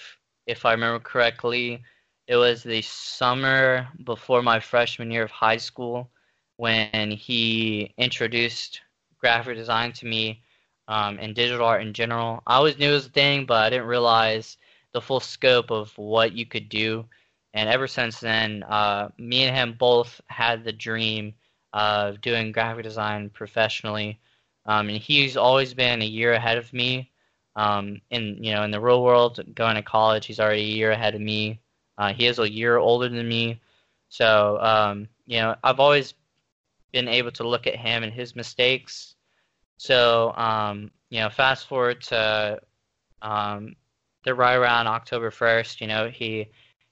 if I remember correctly, It was the summer before my freshman year of high school when he introduced graphic design to me um, and digital art in general. I always knew it was a thing, but I didn't realize the full scope of what you could do. And ever since then, uh, me and him both had the dream of doing graphic design professionally. Um, and he's always been a year ahead of me. Um, in, you know, in the real world, going to college, he's already a year ahead of me. Uh, he is a year older than me. So, um, you know, I've always been able to look at him and his mistakes. So, um, you know, fast forward to um, the right around October first, you know, he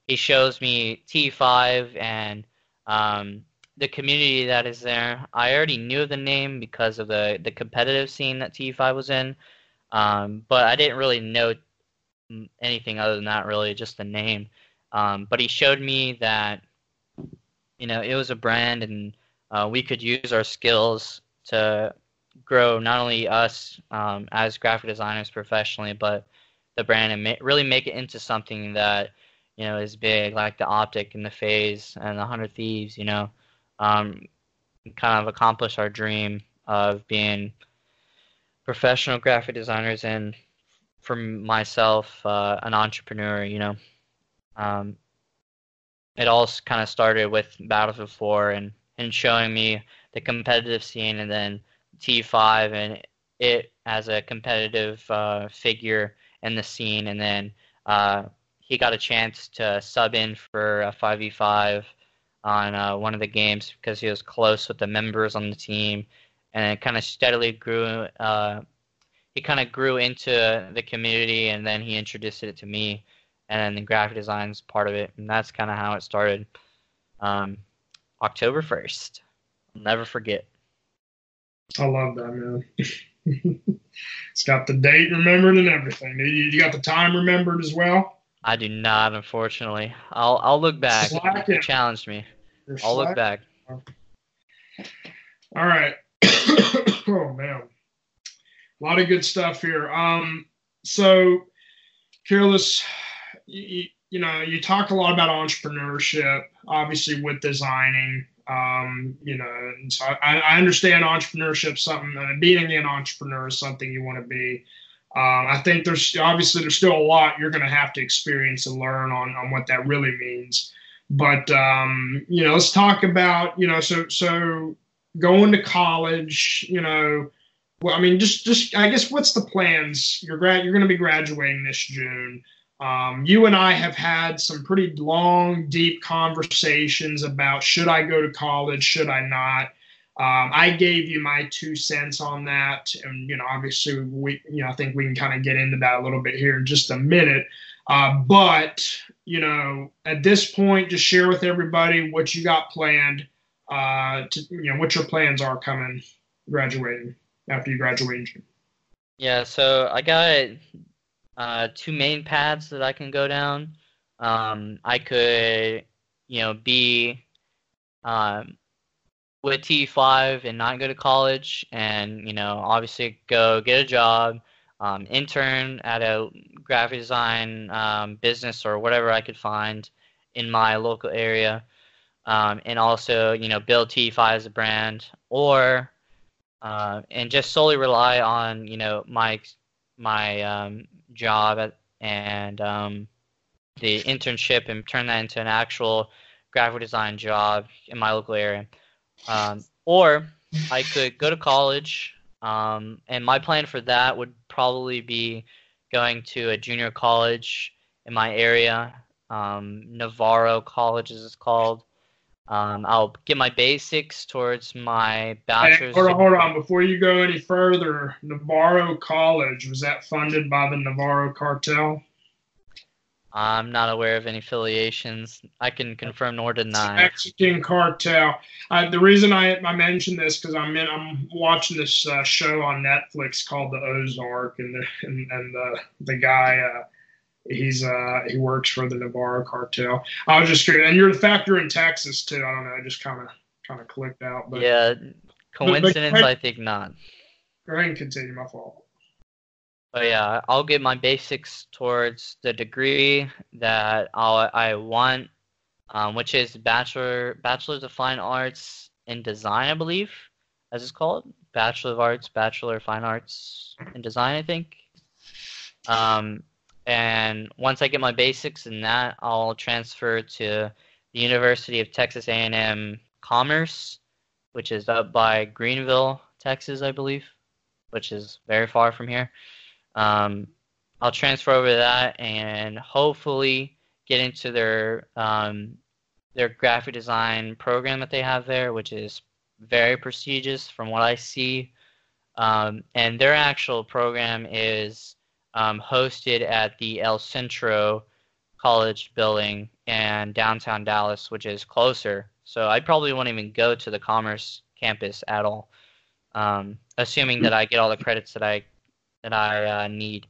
he shows me T five and um, the community that is there. I already knew the name because of the, the competitive scene that T five was in, um, but I didn't really know anything other than that, really, just the name. Um, but he showed me that, you know, it was a brand and uh, we could use our skills to grow not only us um, as graphic designers professionally, but the brand and ma- really make it into something that, you know, is big, like the Optic and the Phase and the one hundred Thieves, you know, um, kind of accomplish our dream of being professional graphic designers and, for myself, uh, an entrepreneur, you know. Um, it all kind of started with Battlefield four and, and showing me the competitive scene, and then T five and it as a competitive uh, figure in the scene. And then uh, he got a chance to sub in for a five v five on uh, one of the games because he was close with the members on the team, and it kind of steadily grew. Uh, he kind of grew into the community, and then he introduced it to me. And then the graphic design's part of it. And that's kind of how it started. Um, October first. I'll never forget. I love that, man. It's got the date remembered and everything. You got the time remembered as well? I do not, unfortunately. I'll I'll look back. Slack you challenged me. You're I'll slack. Look back. All right. Oh, man. A lot of good stuff here. Um, so, Careless... You, you know, you talk a lot about entrepreneurship, obviously, with designing, um, you know, and so I, I understand entrepreneurship, something, uh, being an entrepreneur is something you want to be. Um, I think there's obviously there's still a lot you're going to have to experience and learn on, on what that really means. But, um, you know, let's talk about, you know, so, so going to college, you know, well, I mean, just, just, I guess, what's the plans? You're grad, you're going to be graduating this June. Um, you and I have had some pretty long, deep conversations about should I go to college, should I not? Um, I gave you my two cents on that. And, you know, obviously, we, you know, I think we can kind of get into that a little bit here in just a minute. Uh, but, you know, at this point, just share with everybody what you got planned, uh, to, you know, what your plans are coming, graduating, after you graduate. Yeah, so I got... Uh, two main paths that I can go down. Um, I could, you know, be um, with T five and not go to college and, you know, obviously go get a job, um, intern at a graphic design um, business or whatever I could find in my local area, um, and also, you know, build T five as a brand, or uh, and just solely rely on, you know, my my um, job at, and um, the internship, and turn that into an actual graphic design job in my local area. Um, or I could go to college, um, and my plan for that would probably be going to a junior college in my area. Um, Navarro College is called. Um, I'll get my basics towards my bachelor's. Hey, hold on, hold on. Before you go any further, Navarro College, was that funded by the Navarro cartel? I'm not aware of any affiliations. I can confirm nor deny. Mexican cartel. Uh, the reason I, I mentioned this because I'm in, I'm watching this uh, show on Netflix called The Ozark, and the, and, and the the guy. Uh, He's uh he works for the Navarro cartel. I was just curious, and you're the factor in Texas too. I don't know, I just kind of kind of clicked out. But yeah, coincidence? But, but, I think not. Go ahead and continue. My fault. But yeah, I'll get my basics towards the degree that I'll, I want, um, which is Bachelor Bachelor's of Fine Arts in Design, I believe, as it's called. Bachelor of Arts, Bachelor of Fine Arts in Design, I think. Um, and once I get my basics in that, I'll transfer to the University of Texas A and M Commerce, which is up by Greenville, Texas, I believe, which is very far from here. Um, I'll transfer over to that and hopefully get into their um, their graphic design program that they have there, which is very prestigious from what I see. Um, and their actual program is um, hosted at the El Centro College building in downtown Dallas, which is closer. So I probably won't even go to the Commerce campus at all, um, assuming that I get all the credits that I that I uh, need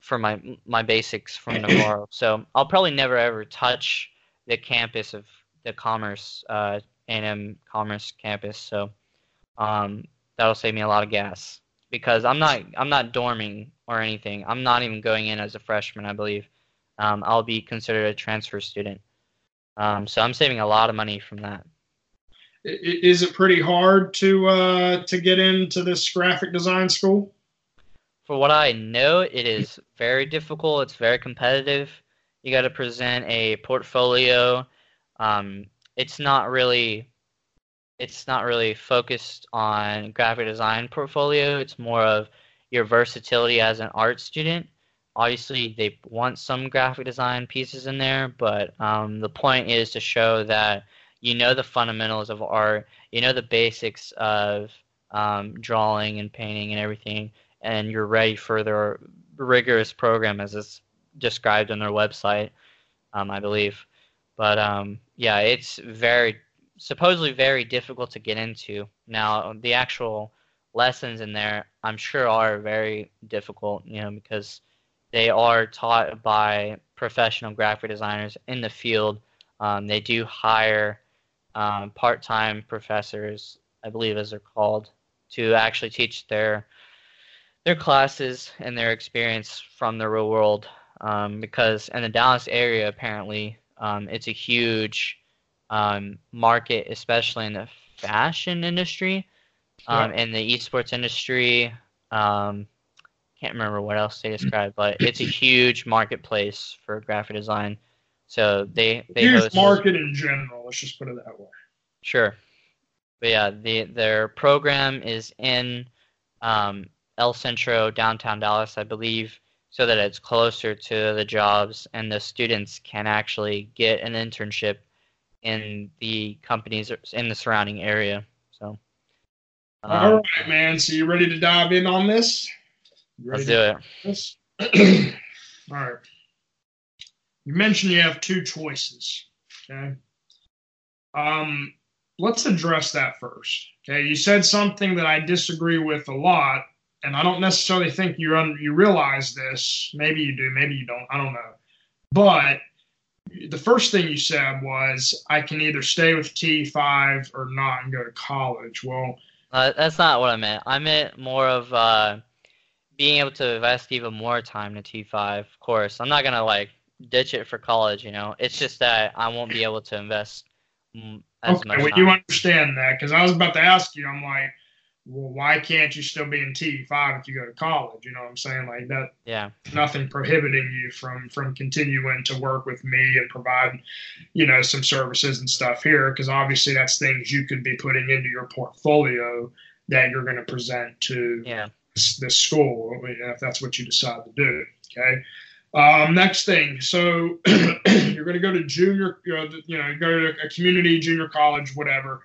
for my my basics from Navarro. So I'll probably never ever touch the campus of the Commerce uh, A and M Commerce campus. So um, that'll save me a lot of gas because I'm not I'm not dorming or anything. I'm not even going in as a freshman, I believe. Um, I'll be considered a transfer student. Um, so I'm saving a lot of money from that. Is it pretty hard to uh, to get into this graphic design school? For what I know, it is very difficult. It's very competitive. You got to present a portfolio. Um, it's not really it's not really focused on graphic design portfolio. It's more of your versatility as an art student. Obviously, they want some graphic design pieces in there, but um, the point is to show that you know the fundamentals of art, you know the basics of um, drawing and painting and everything, and you're ready for their rigorous program as it's described on their website, um, I believe. But um, yeah, it's very supposedly very difficult to get into. Now, the actual lessons in there, I'm sure, are very difficult, you know, because they are taught by professional graphic designers in the field. Um, they do hire um, part-time professors, I believe as they're called, to actually teach their their classes and their experience from the real world. Um, because in the Dallas area, apparently, um, it's a huge um, market, especially in the fashion industry, um, yeah. and the esports industry. Um, Can't remember what else they described, but it's a huge marketplace for graphic design. So they they huge host market in general. Let's just put it that way. Sure, but yeah, the their program is in um, El Centro, downtown Dallas, I believe, so that it's closer to the jobs and the students can actually get an internship in the companies in the surrounding area. So, um, all right, man. So you ready to dive in on this? Let's do it. All right. You mentioned you have two choices. Okay. Um, let's address that first. Okay. You said something that I disagree with a lot, and I don't necessarily think you un- you realize this. Maybe you do. Maybe you don't. I don't know. But the first thing you said was, I can either stay with T five or not and go to college. Well, uh, that's not what I meant. I meant more of uh. being able to invest even more time to T five, of course. I'm not going to, like, ditch it for college, you know. It's just that I won't be able to invest as okay, much well, time. You understand that, because I was about to ask you, I'm like, well, why can't you still be in T five if you go to college? You know what I'm saying? Like, that. Yeah. Nothing prohibiting you from, from continuing to work with me and provide, you know, some services and stuff here, because obviously that's things you could be putting into your portfolio that you're going to present to yeah. this school, if that's what you decide to do. Okay. Um, next thing. So you're going to go to junior, you know, go to a community junior college, whatever,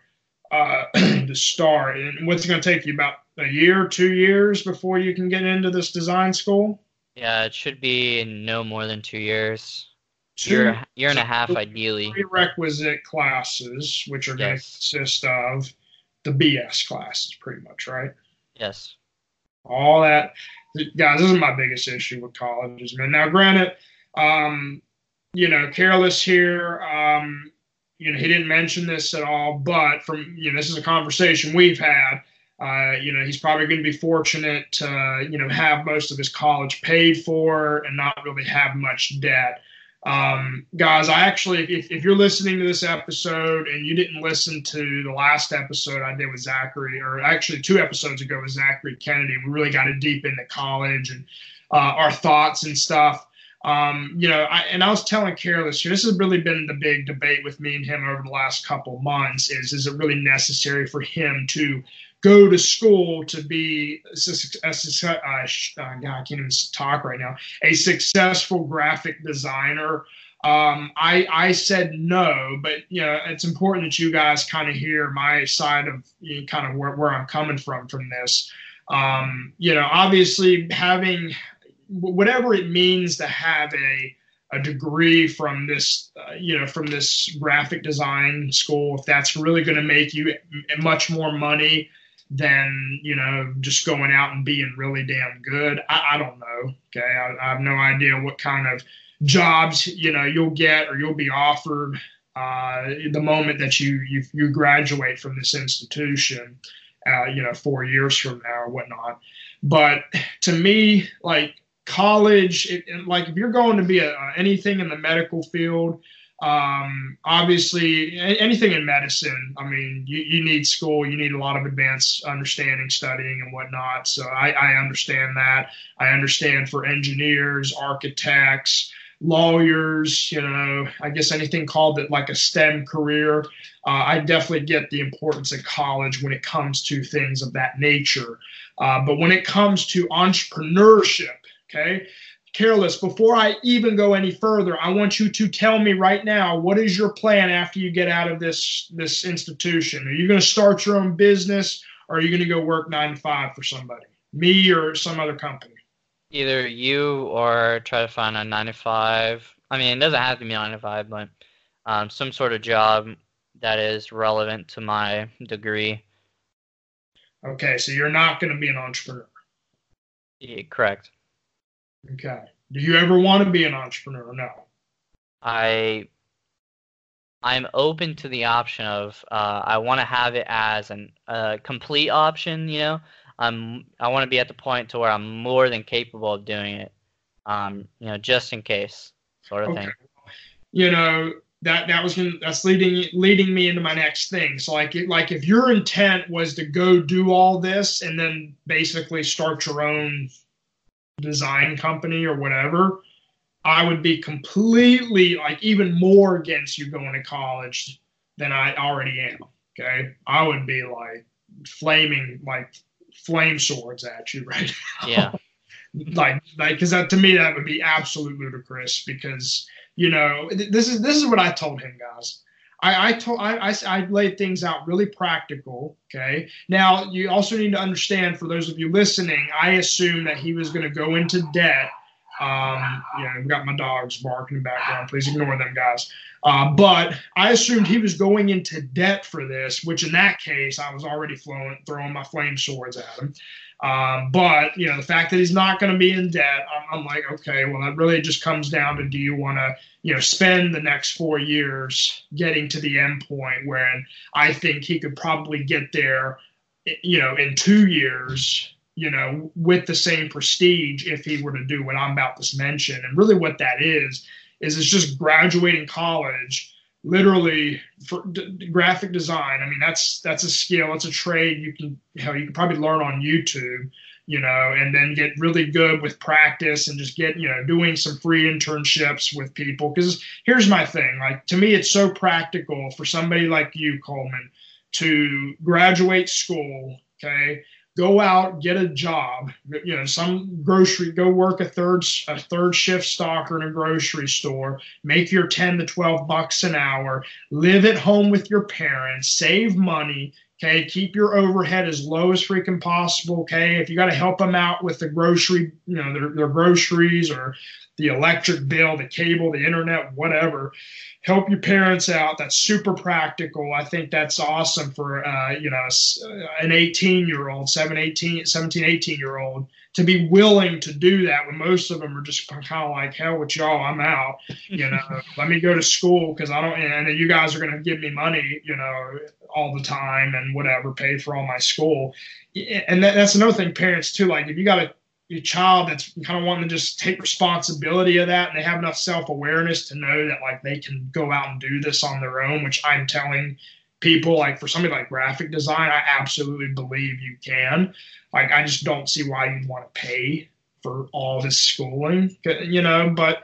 uh, to start. And what's it going to take you, about a year, two years before you can get into this design school? Yeah, it should be no more than two years. Two, year, year and a half, ideally. Prerequisite classes, which are yes. going to consist of the B S classes, pretty much, right? Yes. All that, guys, this is my biggest issue with colleges, man. Now, granted, um, you know, Careless here, um, you know, he didn't mention this at all, but from, you know, this is a conversation we've had. Uh, you know, he's probably going to be fortunate to, uh, you know, have most of his college paid for and not really have much debt. Um, guys, I actually, if, if you're listening to this episode and you didn't listen to the last episode I did with Zachary, or actually two episodes ago with Zachary Kennedy, we really got deep into college and uh, our thoughts and stuff. Um, you know, I, and I was telling Careless here, this has really been the big debate with me and him over the last couple months is, is it really necessary for him to go to school to be a, a, a, uh, God, I can't even talk right now, a successful graphic designer. Um, I, I said no, but you know, it's important that you guys kind of hear my side of you know, kind of where, where I'm coming from, from this. Um, you know, obviously having whatever it means to have a, a degree from this, uh, you know, from this graphic design school, if that's really going to make you much more money than, you know, just going out and being really damn good. I, I don't know. Okay. I, I have no idea what kind of jobs, you know, you'll get or you'll be offered uh, the moment that you, you, you graduate from this institution, uh, you know, four years from now or whatnot. But to me, like, college, it, it, like if you're going to be a, a, anything in the medical field, um, obviously a, anything in medicine, I mean, you, you need school, you need a lot of advanced understanding, studying and whatnot. So I, I understand that. I understand for engineers, architects, lawyers, you know, I guess anything called it like a STEM career. Uh, I definitely get the importance of college when it comes to things of that nature. Uh, but when it comes to entrepreneurship, okay, Careless, before I even go any further, I want you to tell me right now, what is your plan after you get out of this this institution? Are you going to start your own business, or are you going to go work nine to five for somebody, me or some other company? Either you or try to find a nine to five. I mean, it doesn't have to be nine to five, but um, some sort of job that is relevant to my degree. Okay, so you're not going to be an entrepreneur. Yeah, correct. Okay. Do you ever want to be an entrepreneur or no? I, I'm open to the option of, uh, I want to have it as an, uh, complete option, you know? I'm, I want to be at the point to where I'm more than capable of doing it, um, you know, just in case sort of okay. thing. You know, that, that was, that's leading, leading me into my next thing. So like, it, like if your intent was to go do all this and then basically start your own design company or whatever, I would be completely like even more against you going to college than I already am. Okay. I would be like flaming, like flame swords at you right now. Yeah. like, like, cause that to me, that would be absolute ludicrous because, you know, th- this is, this is what I told him, guys. I, I told, I, I, I laid things out really practical. Okay. Now you also need to understand for those of you listening, I assume that he was going to go into debt. Um, you know, I've got my dogs barking in the background. Please ignore them, guys. Uh, but I assumed he was going into debt for this, which in that case, I was already flowing, throwing my flame swords at him. Um, but, you know, the fact that he's not going to be in debt, I'm, I'm like, okay, well, that really just comes down to do you want to, you know, spend the next four years getting to the end point where I think he could probably get there, you know, in two years, you know, with the same prestige if he were to do what I'm about to mention. And really what that is, is it's just graduating college, literally for d- graphic design. I mean, that's, that's a skill. It's a trade. You can, hell, you can probably learn on YouTube, you know, and then get really good with practice and just get, you know, doing some free internships with people. Cause here's my thing. Like to me, it's so practical for somebody like you, Coleman, to graduate school. Okay. Go out, get a job, you know, some grocery, go work a third, a third shift stocker in a grocery store, make your ten to twelve bucks an hour, live at home with your parents, save money. Okay. Keep your overhead as low as freaking possible. Okay. If you got to help them out with the grocery, you know, their, their groceries or the electric bill, the cable, the internet, whatever. Help your parents out. That's super practical. I think that's awesome for, uh, you know, an eighteen-year-old, seventeen, eighteen-year-old to be willing to do that when most of them are just kind of like, hell with y'all, I'm out. You know, let me go to school because I don't, and you guys are going to give me money, you know, all the time and whatever, pay for all my school. And that, that's another thing, parents, too. Like, if you got a your child that's kind of wanting to just take responsibility of that, and they have enough self-awareness to know that like they can go out and do this on their own, which I'm telling people, like for somebody like graphic design, I absolutely believe you can. Like, I just don't see why you'd want to pay for all this schooling, you know, but,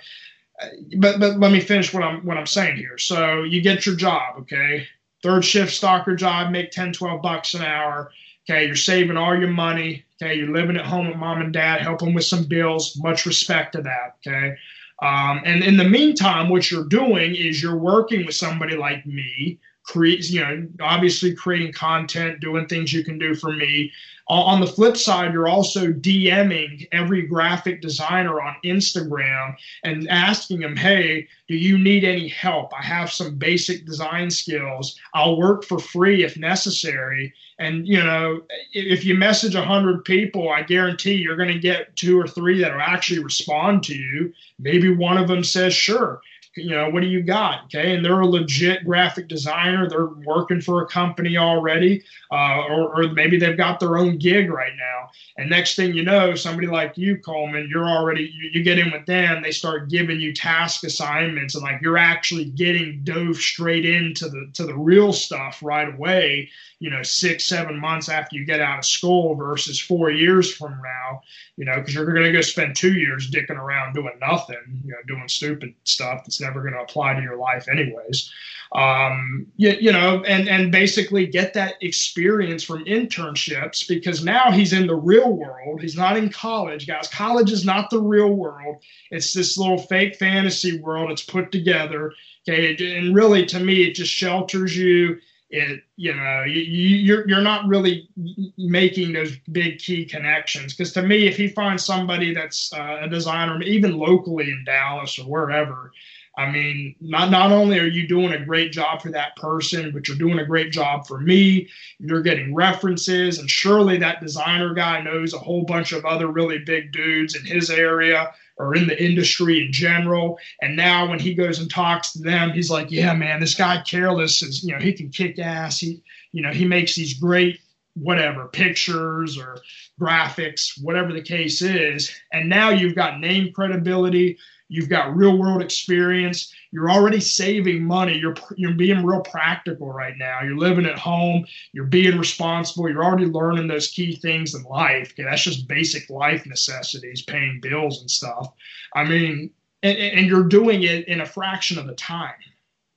but, but let me finish what I'm, what I'm saying here. So you get your job. Okay. Third shift stalker job, make ten, twelve bucks an hour. Okay. You're saving all your money. Okay. You're living at home with mom and dad, helping with some bills, much respect to that. Okay. Um, and in the meantime, what you're doing is you're working with somebody like me, create, you know, obviously creating content, doing things you can do for me. On the flip side, you're also DMing every graphic designer on Instagram and asking them, hey, do you need any help? I have some basic design skills. I'll work for free if necessary. And, you know, if you message one hundred people, I guarantee you're going to get two or three that will actually respond to you. Maybe one of them says, sure. You know, what do you got? Okay. And they're a legit graphic designer. They're working for a company already, uh, or, or maybe they've got their own gig right now. And next thing you know, somebody like you, Coleman, you're already, you, you get in with them. They start giving you task assignments and like, you're actually getting dove straight into the, to the real stuff right away, you know, six, seven months after you get out of school versus four years from now, you know, cause you're going to go spend two years dicking around doing nothing, you know, doing stupid stuff that's never going to apply to your life anyways. Um, you, you know, and, and basically get that experience from internships, because now he's in the real world. He's not in college, guys. College is not the real world. It's this little fake fantasy world. It's put together. Okay. And really, to me, it just shelters you. It, you know, you, you're, you're not really making those big key connections. Because to me, if he finds somebody that's uh, a designer, even locally in Dallas or wherever, I mean, not, not only are you doing a great job for that person, but you're doing a great job for me. You're getting references, and surely that designer guy knows a whole bunch of other really big dudes in his area or in the industry in general. And now when he goes and talks to them, he's like, yeah, man, this guy Careless is, you know, he can kick ass. He, you know, he makes these great whatever pictures or graphics, whatever the case is. And now you've got name credibility. You've got real world experience. You're already saving money. You're you're being real practical right now. You're living at home. You're being responsible. You're already learning those key things in life. Okay, that's just basic life necessities, paying bills and stuff. I mean, and, and you're doing it in a fraction of the time,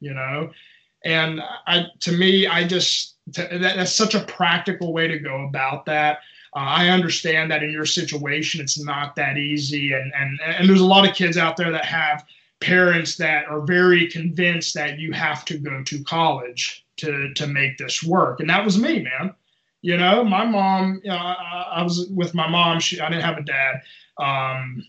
you know? And I, to me, I just, to, that, that's such a practical way to go about that. Uh, I understand that in your situation, it's not that easy. And, and, and there's a lot of kids out there that have parents that are very convinced that you have to go to college to, to make this work. And that was me, man. You know, my mom, you know, I, I was with my mom. She, I didn't have a dad, um,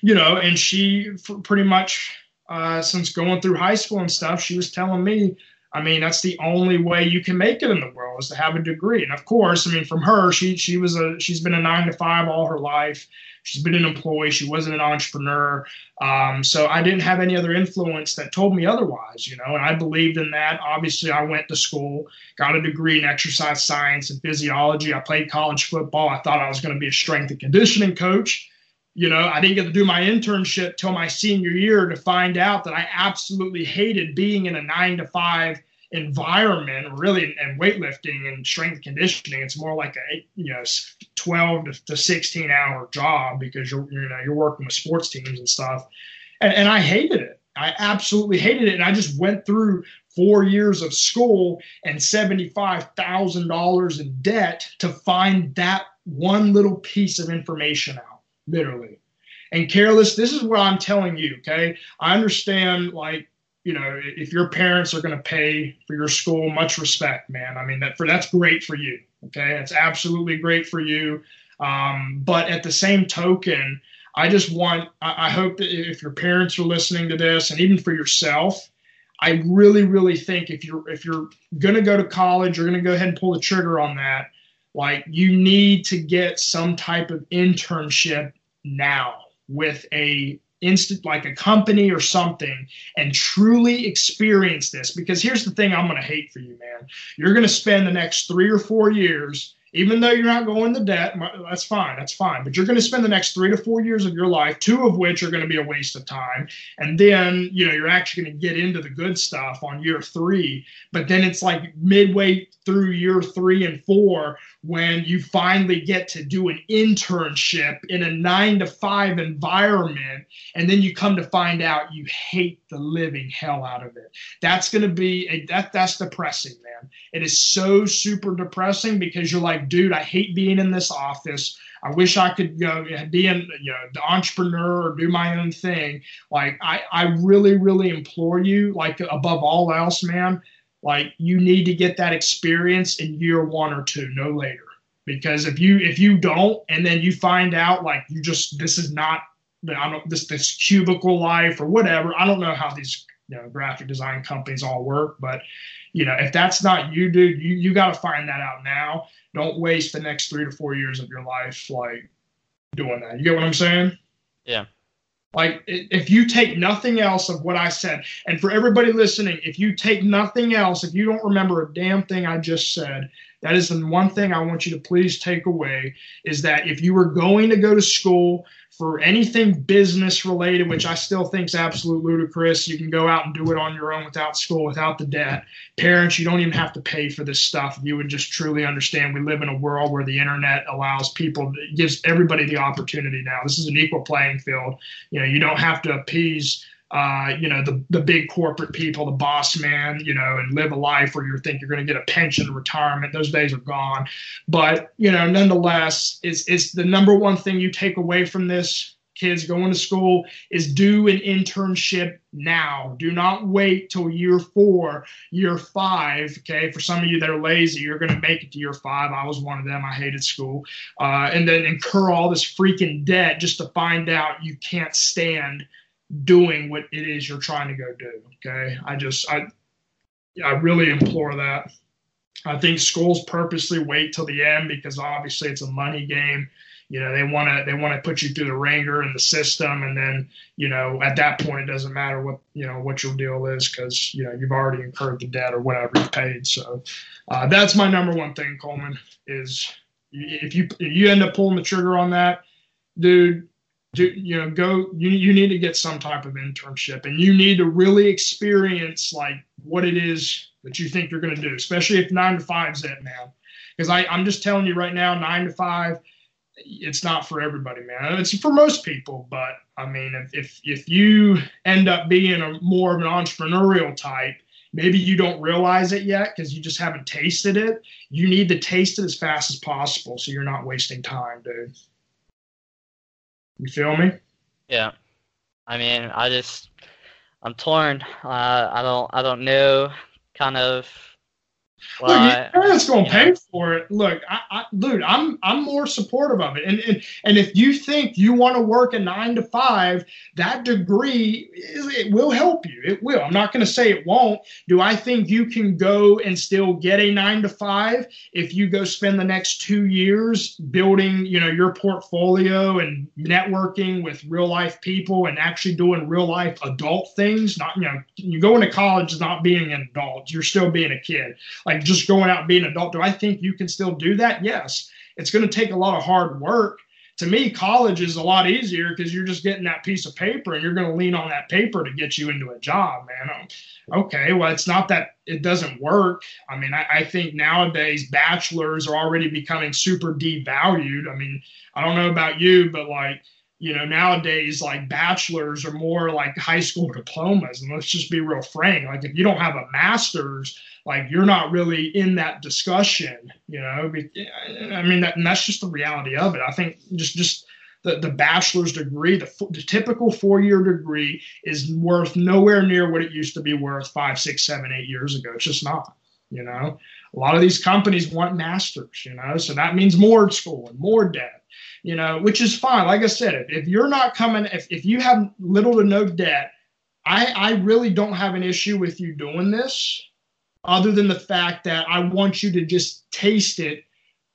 you know, and she pretty much uh, since going through high school and stuff, she was telling me, I mean, that's the only way you can make it in the world is to have a degree. And of course, I mean, from her, she she was a she's been a nine to five all her life. She's been an employee. She wasn't an entrepreneur. Um, so I didn't have any other influence that told me otherwise, you know, and I believed in that. Obviously, I went to school, got a degree in exercise science and physiology. I played college football. I thought I was going to be a strength and conditioning coach. You know, I didn't get to do my internship till my senior year to find out that I absolutely hated being in a nine to five environment, really, and weightlifting and strength conditioning. It's more like a, you know, twelve to sixteen hour job because you're, you know, you're working with sports teams and stuff. And, and I hated it. I absolutely hated it. And I just went through four years of school and seventy-five thousand dollars in debt to find that one little piece of information out. Literally. And Careless, this is what I'm telling you, okay? I understand, like, you know, if your parents are going to pay for your school, much respect, man. I mean, that for that's great for you, okay? It's absolutely great for you. Um, but at the same token, I just want, I, I hope that if your parents are listening to this, and even for yourself, I really, really think if you're, if you're going to go to college, you're going to go ahead and pull the trigger on that. Like, you need to get some type of internship now with a instant, like a company or something, and truly experience this. Because here's the thing I'm going to hate for you, man. You're going to spend the next three or four years, even though you're not going to debt, that's fine, that's fine. But you're going to spend the next three to four years of your life, two of which are going to be a waste of time. And then, you know, you're actually going to get into the good stuff on year three. But then it's like midway through year three and four when you finally get to do an internship in a nine to five environment. And then you come to find out you hate the living hell out of it. That's going to be, a, that that's depressing, man. It is so super depressing, because you're like, dude, I hate being in this office. I wish I could, you know, be an, you know, the entrepreneur or do my own thing. Like, I, I really, really implore you, like, above all else, man, like, you need to get that experience in year one or two, no later. Because if you, if you don't, and then you find out, like, you just, this is not, I don't, this, this cubicle life or whatever. I don't know how these, you know, graphic design companies all work, but, you know, if that's not you, dude, you, you got to find that out now. Don't waste the next three to four years of your life, like, doing that. You get what I'm saying? Yeah. Like, if you take nothing else of what I said, and for everybody listening, if you take nothing else, if you don't remember a damn thing I just said, that is the one thing I want you to please take away, is that if you were going to go to school for anything business related, which I still think is absolute ludicrous, you can go out and do it on your own without school, without the debt. Parents, you don't even have to pay for this stuff. You would just truly understand we live in a world where the internet allows people, gives everybody the opportunity now. This is an equal playing field. You know, you don't have to appease, uh, you know, the, the big corporate people, the boss man, you know, and live a life where you think you're going to get a pension, retirement. Those days are gone. But, you know, nonetheless, it's, it's the number one thing you take away from this, kids going to school, is do an internship now. Do not wait till year four, year five. Okay. For some of you that are lazy, you're going to make it to year five. I was one of them. I hated school. Uh, and then incur all this freaking debt just to find out you can't stand doing what it is you're trying to go do. Okay. I just, I, I really implore that. I think schools purposely wait till the end because obviously it's a money game. You know, they want to, they want to put you through the ringer in the system. And then, you know, at that point, it doesn't matter what, you know, what your deal is, because, you know, you've already incurred the debt or whatever you paid. So uh, that's my number one thing, Coleman, is if you, if you end up pulling the trigger on that, dude, Do, you know, go, you, you need to get some type of internship, and you need to really experience like what it is that you think you're going to do, especially if nine to five's it, man. Because I, I'm just telling you right now, nine to five, it's not for everybody, man. It's for most people. But I mean, if, if, if you end up being a more of an entrepreneurial type, maybe you don't realize it yet because you just haven't tasted it. You need to taste it as fast as possible, so you're not wasting time, dude. You feel me? Yeah. I mean, I just, I'm torn. Uh, I don't, I don't know. Kind of. Well, look, your parents gonna pay for it. Look, I, I, dude, I'm, I'm more supportive of it. And and and if you think you want to work a nine to five, that degree is, it will help you. It will. I'm not gonna say it won't. Do I think you can go and still get a nine to five if you go spend the next two years building, you know, your portfolio and networking with real life people and actually doing real life adult things? Not, you know, you go into college is not being an adult. You're still being a kid. Like, just going out and being an adult, do I think you can still do that? Yes. It's going to take a lot of hard work. To me, college is a lot easier because you're just getting that piece of paper and you're going to lean on that paper to get you into a job, man. Okay, well, it's not that it doesn't work. I mean, I, I think nowadays bachelors are already becoming super devalued. I mean, I don't know about you, but like, you know, nowadays, like, bachelors are more like high school diplomas. And let's just be real frank. Like, if you don't have a master's, like, you're not really in that discussion, you know. I mean, that, and that's just the reality of it. I think just just the, the bachelor's degree, the, the typical four-year degree is worth nowhere near what it used to be worth five, six, seven, eight years ago. It's just not. You know, a lot of these companies want masters, you know, so that means more school and more debt, you know, which is fine. Like I said, if, if you're not coming, if, if you have little to no debt, I, I really don't have an issue with you doing this, other than the fact that I want you to just taste it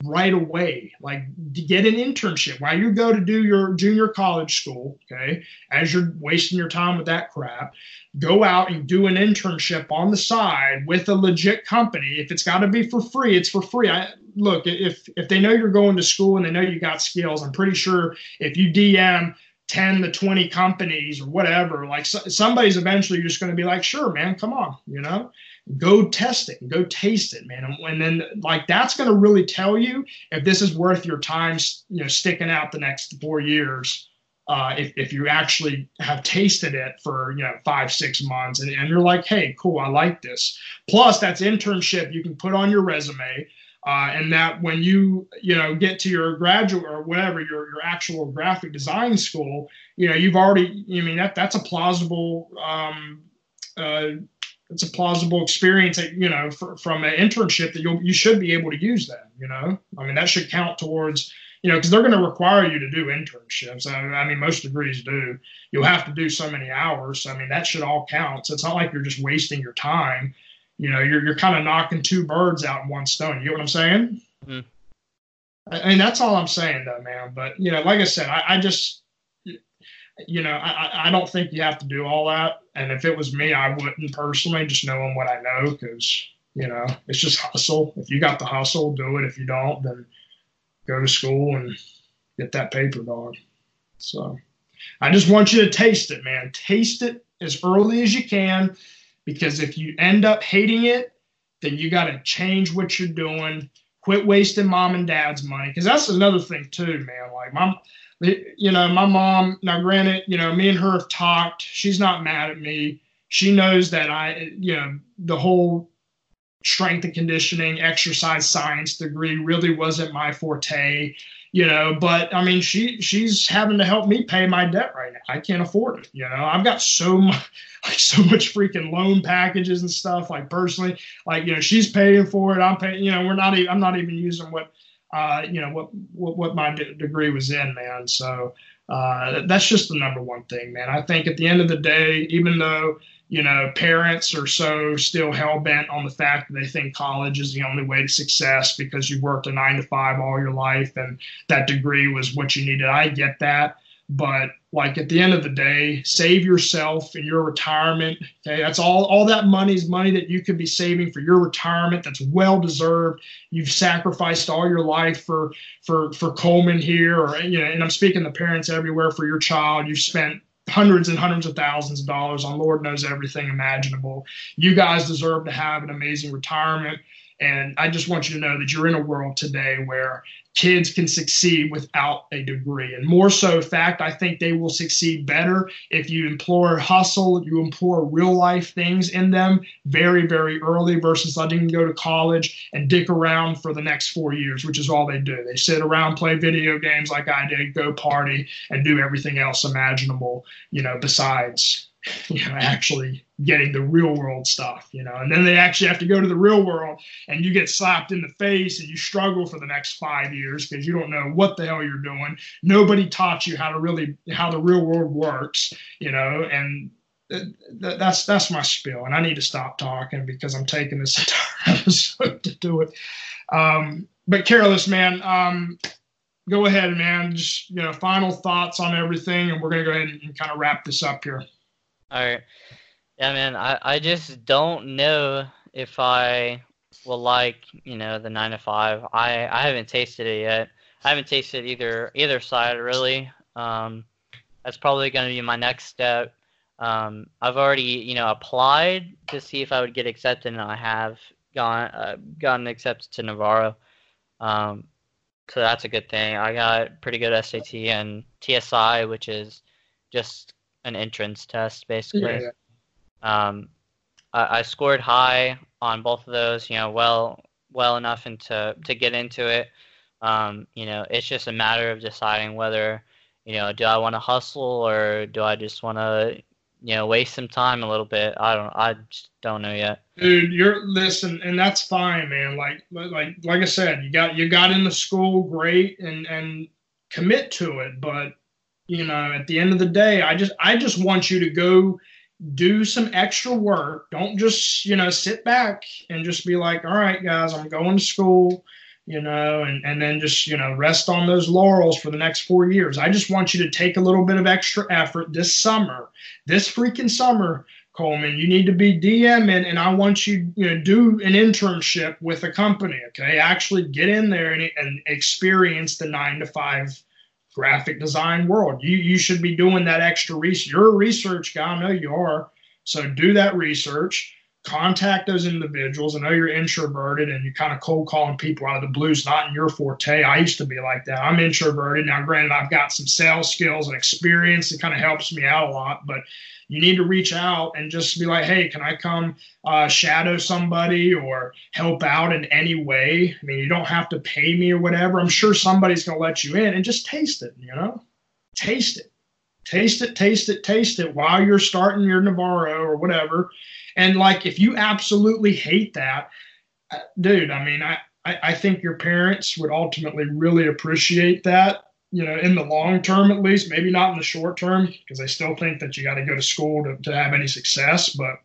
right away. Like, to get an internship while you go to do your junior college school, okay, as you're wasting your time with that crap, go out and do an internship on the side with a legit company. If it's got to be for free, it's for free. I, look, if if they know you're going to school and they know you got skills, I'm pretty sure if you D M ten to twenty companies or whatever, like so, somebody's eventually just going to be like, sure, man, come on, you know, go test it, go taste it, man. And, and then like, that's going to really tell you if this is worth your time, you know, sticking out the next four years. Uh, if, if you actually have tasted it for, you know, five, six months and, and you're like, hey, cool, I like this. Plus that's internship you can put on your resume. Uh, and that when you, you know, get to your graduate or whatever, your, your actual graphic design school, you know, you've already, I mean, that that's a plausible, um, uh, it's a plausible experience, that, you know, for, from an internship that you'll, you should be able to use that, you know, I mean, that should count towards, you know, because they're going to require you to do internships. I, I mean, most degrees do. You'll have to do so many hours. I mean, that should all count. So it's not like you're just wasting your time. You know, you're you're kind of knocking two birds out in one stone. You know what I'm saying? Mm. I mean, that's all I'm saying, though, man. But, you know, like I said, I, I just, you know, I, I don't think you have to do all that. And if it was me, I wouldn't personally, just knowing what I know, because, you know, it's just hustle. If you got the hustle, do it. If you don't, then go to school and get that paper, dog. So I just want you to taste it, man. Taste it as early as you can. Because if you end up hating it, then you got to change what you're doing. Quit wasting mom and dad's money. Because that's another thing too, man. Like, mom, you know, my mom, now granted, you know, me and her have talked. She's not mad at me. She knows that I, you know, the whole strength and conditioning, exercise science degree really wasn't my forte, you know, but I mean, she, she's having to help me pay my debt right now. I can't afford it. You know, I've got so much, like so much freaking loan packages and stuff. Like, personally, like, you know, she's paying for it. I'm paying, you know, we're not even, I'm not even using what, uh, you know, what, what, what my d- degree was in, man. So, uh, that's just the number one thing, man. I think at the end of the day, even though, you know, parents are so still hell-bent on the fact that they think college is the only way to success because you worked a nine to five all your life and that degree was what you needed. I get that. But, like, at the end of the day, save yourself and your retirement. Okay, that's all. All that money is money that you could be saving for your retirement. That's well deserved. You've sacrificed all your life for for for Coleman here, or, you know. And I'm speaking to parents everywhere. For your child, you've spent hundreds and hundreds of thousands of dollars on Lord knows everything imaginable. You guys deserve to have an amazing retirement. And I just want you to know that you're in a world today where kids can succeed without a degree. And more so, in fact, I think they will succeed better if you employ hustle, you employ real life things in them very, very early, versus letting them go to college and dick around for the next four years, which is all they do. They sit around, play video games like I did, go party, and do everything else imaginable, you know, besides, you know, actually getting the real world stuff, you know. And then they actually have to go to the real world and you get slapped in the face and you struggle for the next five years because you don't know what the hell you're doing. Nobody taught you how to really, how the real world works, you know. And th- th- that's, that's my spiel. And I need to stop talking because I'm taking this entire episode to do it. Um, but Careless, man, um, go ahead, man. Just, you know, final thoughts on everything. And we're going to go ahead and, and kind of wrap this up here. All right. Yeah, man, I, I just don't know if I will like, you know, the nine to five. I, I haven't tasted it yet. I haven't tasted either either side, really. Um, that's probably going to be my next step. Um, I've already, you know, applied to see if I would get accepted, and I have gone, uh, gotten accepted to Navarro. Um, so that's a good thing. I got pretty good S A T and T S I, which is just an entrance test, basically. Yeah, yeah. Um, I, I scored high on both of those, you know, well, well enough into to get into it. Um, you know, it's just a matter of deciding whether, you know, do I want to hustle or do I just want to you know, waste some time a little bit. I don't, I just don't know yet. Dude, you're listen, and that's fine, man. Like, like, like I said, you got you got into school, great, and and commit to it. But you know, at the end of the day, I just, I just want you to go do some extra work. Don't just, you know, sit back and just be like, all right, guys, I'm going to school. You know, and, and then just, you know, rest on those laurels for the next four years. I just want you to take a little bit of extra effort this summer, this freaking summer, Coleman. You need to be DMing, and I want you, you know, do an internship with a company, okay? Actually get in there and, and experience the nine to five graphic design world. You you should be doing that extra research. You're a research guy. I know you are. So do that research. Contact those individuals. I know you're introverted and you're kind of cold calling people out of the blue is not in your forte. I used to be like that. I'm introverted. Now, granted, I've got some sales skills and experience. It kind of helps me out a lot, but you need to reach out and just be like, hey, can I come uh, shadow somebody or help out in any way? I mean, you don't have to pay me or whatever. I'm sure somebody's going to let you in, and just taste it, you know, taste it, taste it, taste it, taste it while you're starting your Navarro or whatever. And, like, if you absolutely hate that, dude, I mean, I, I, I think your parents would ultimately really appreciate that, you know, in the long term at least, maybe not in the short term, because they still think that you got to go to school to, to have any success. But,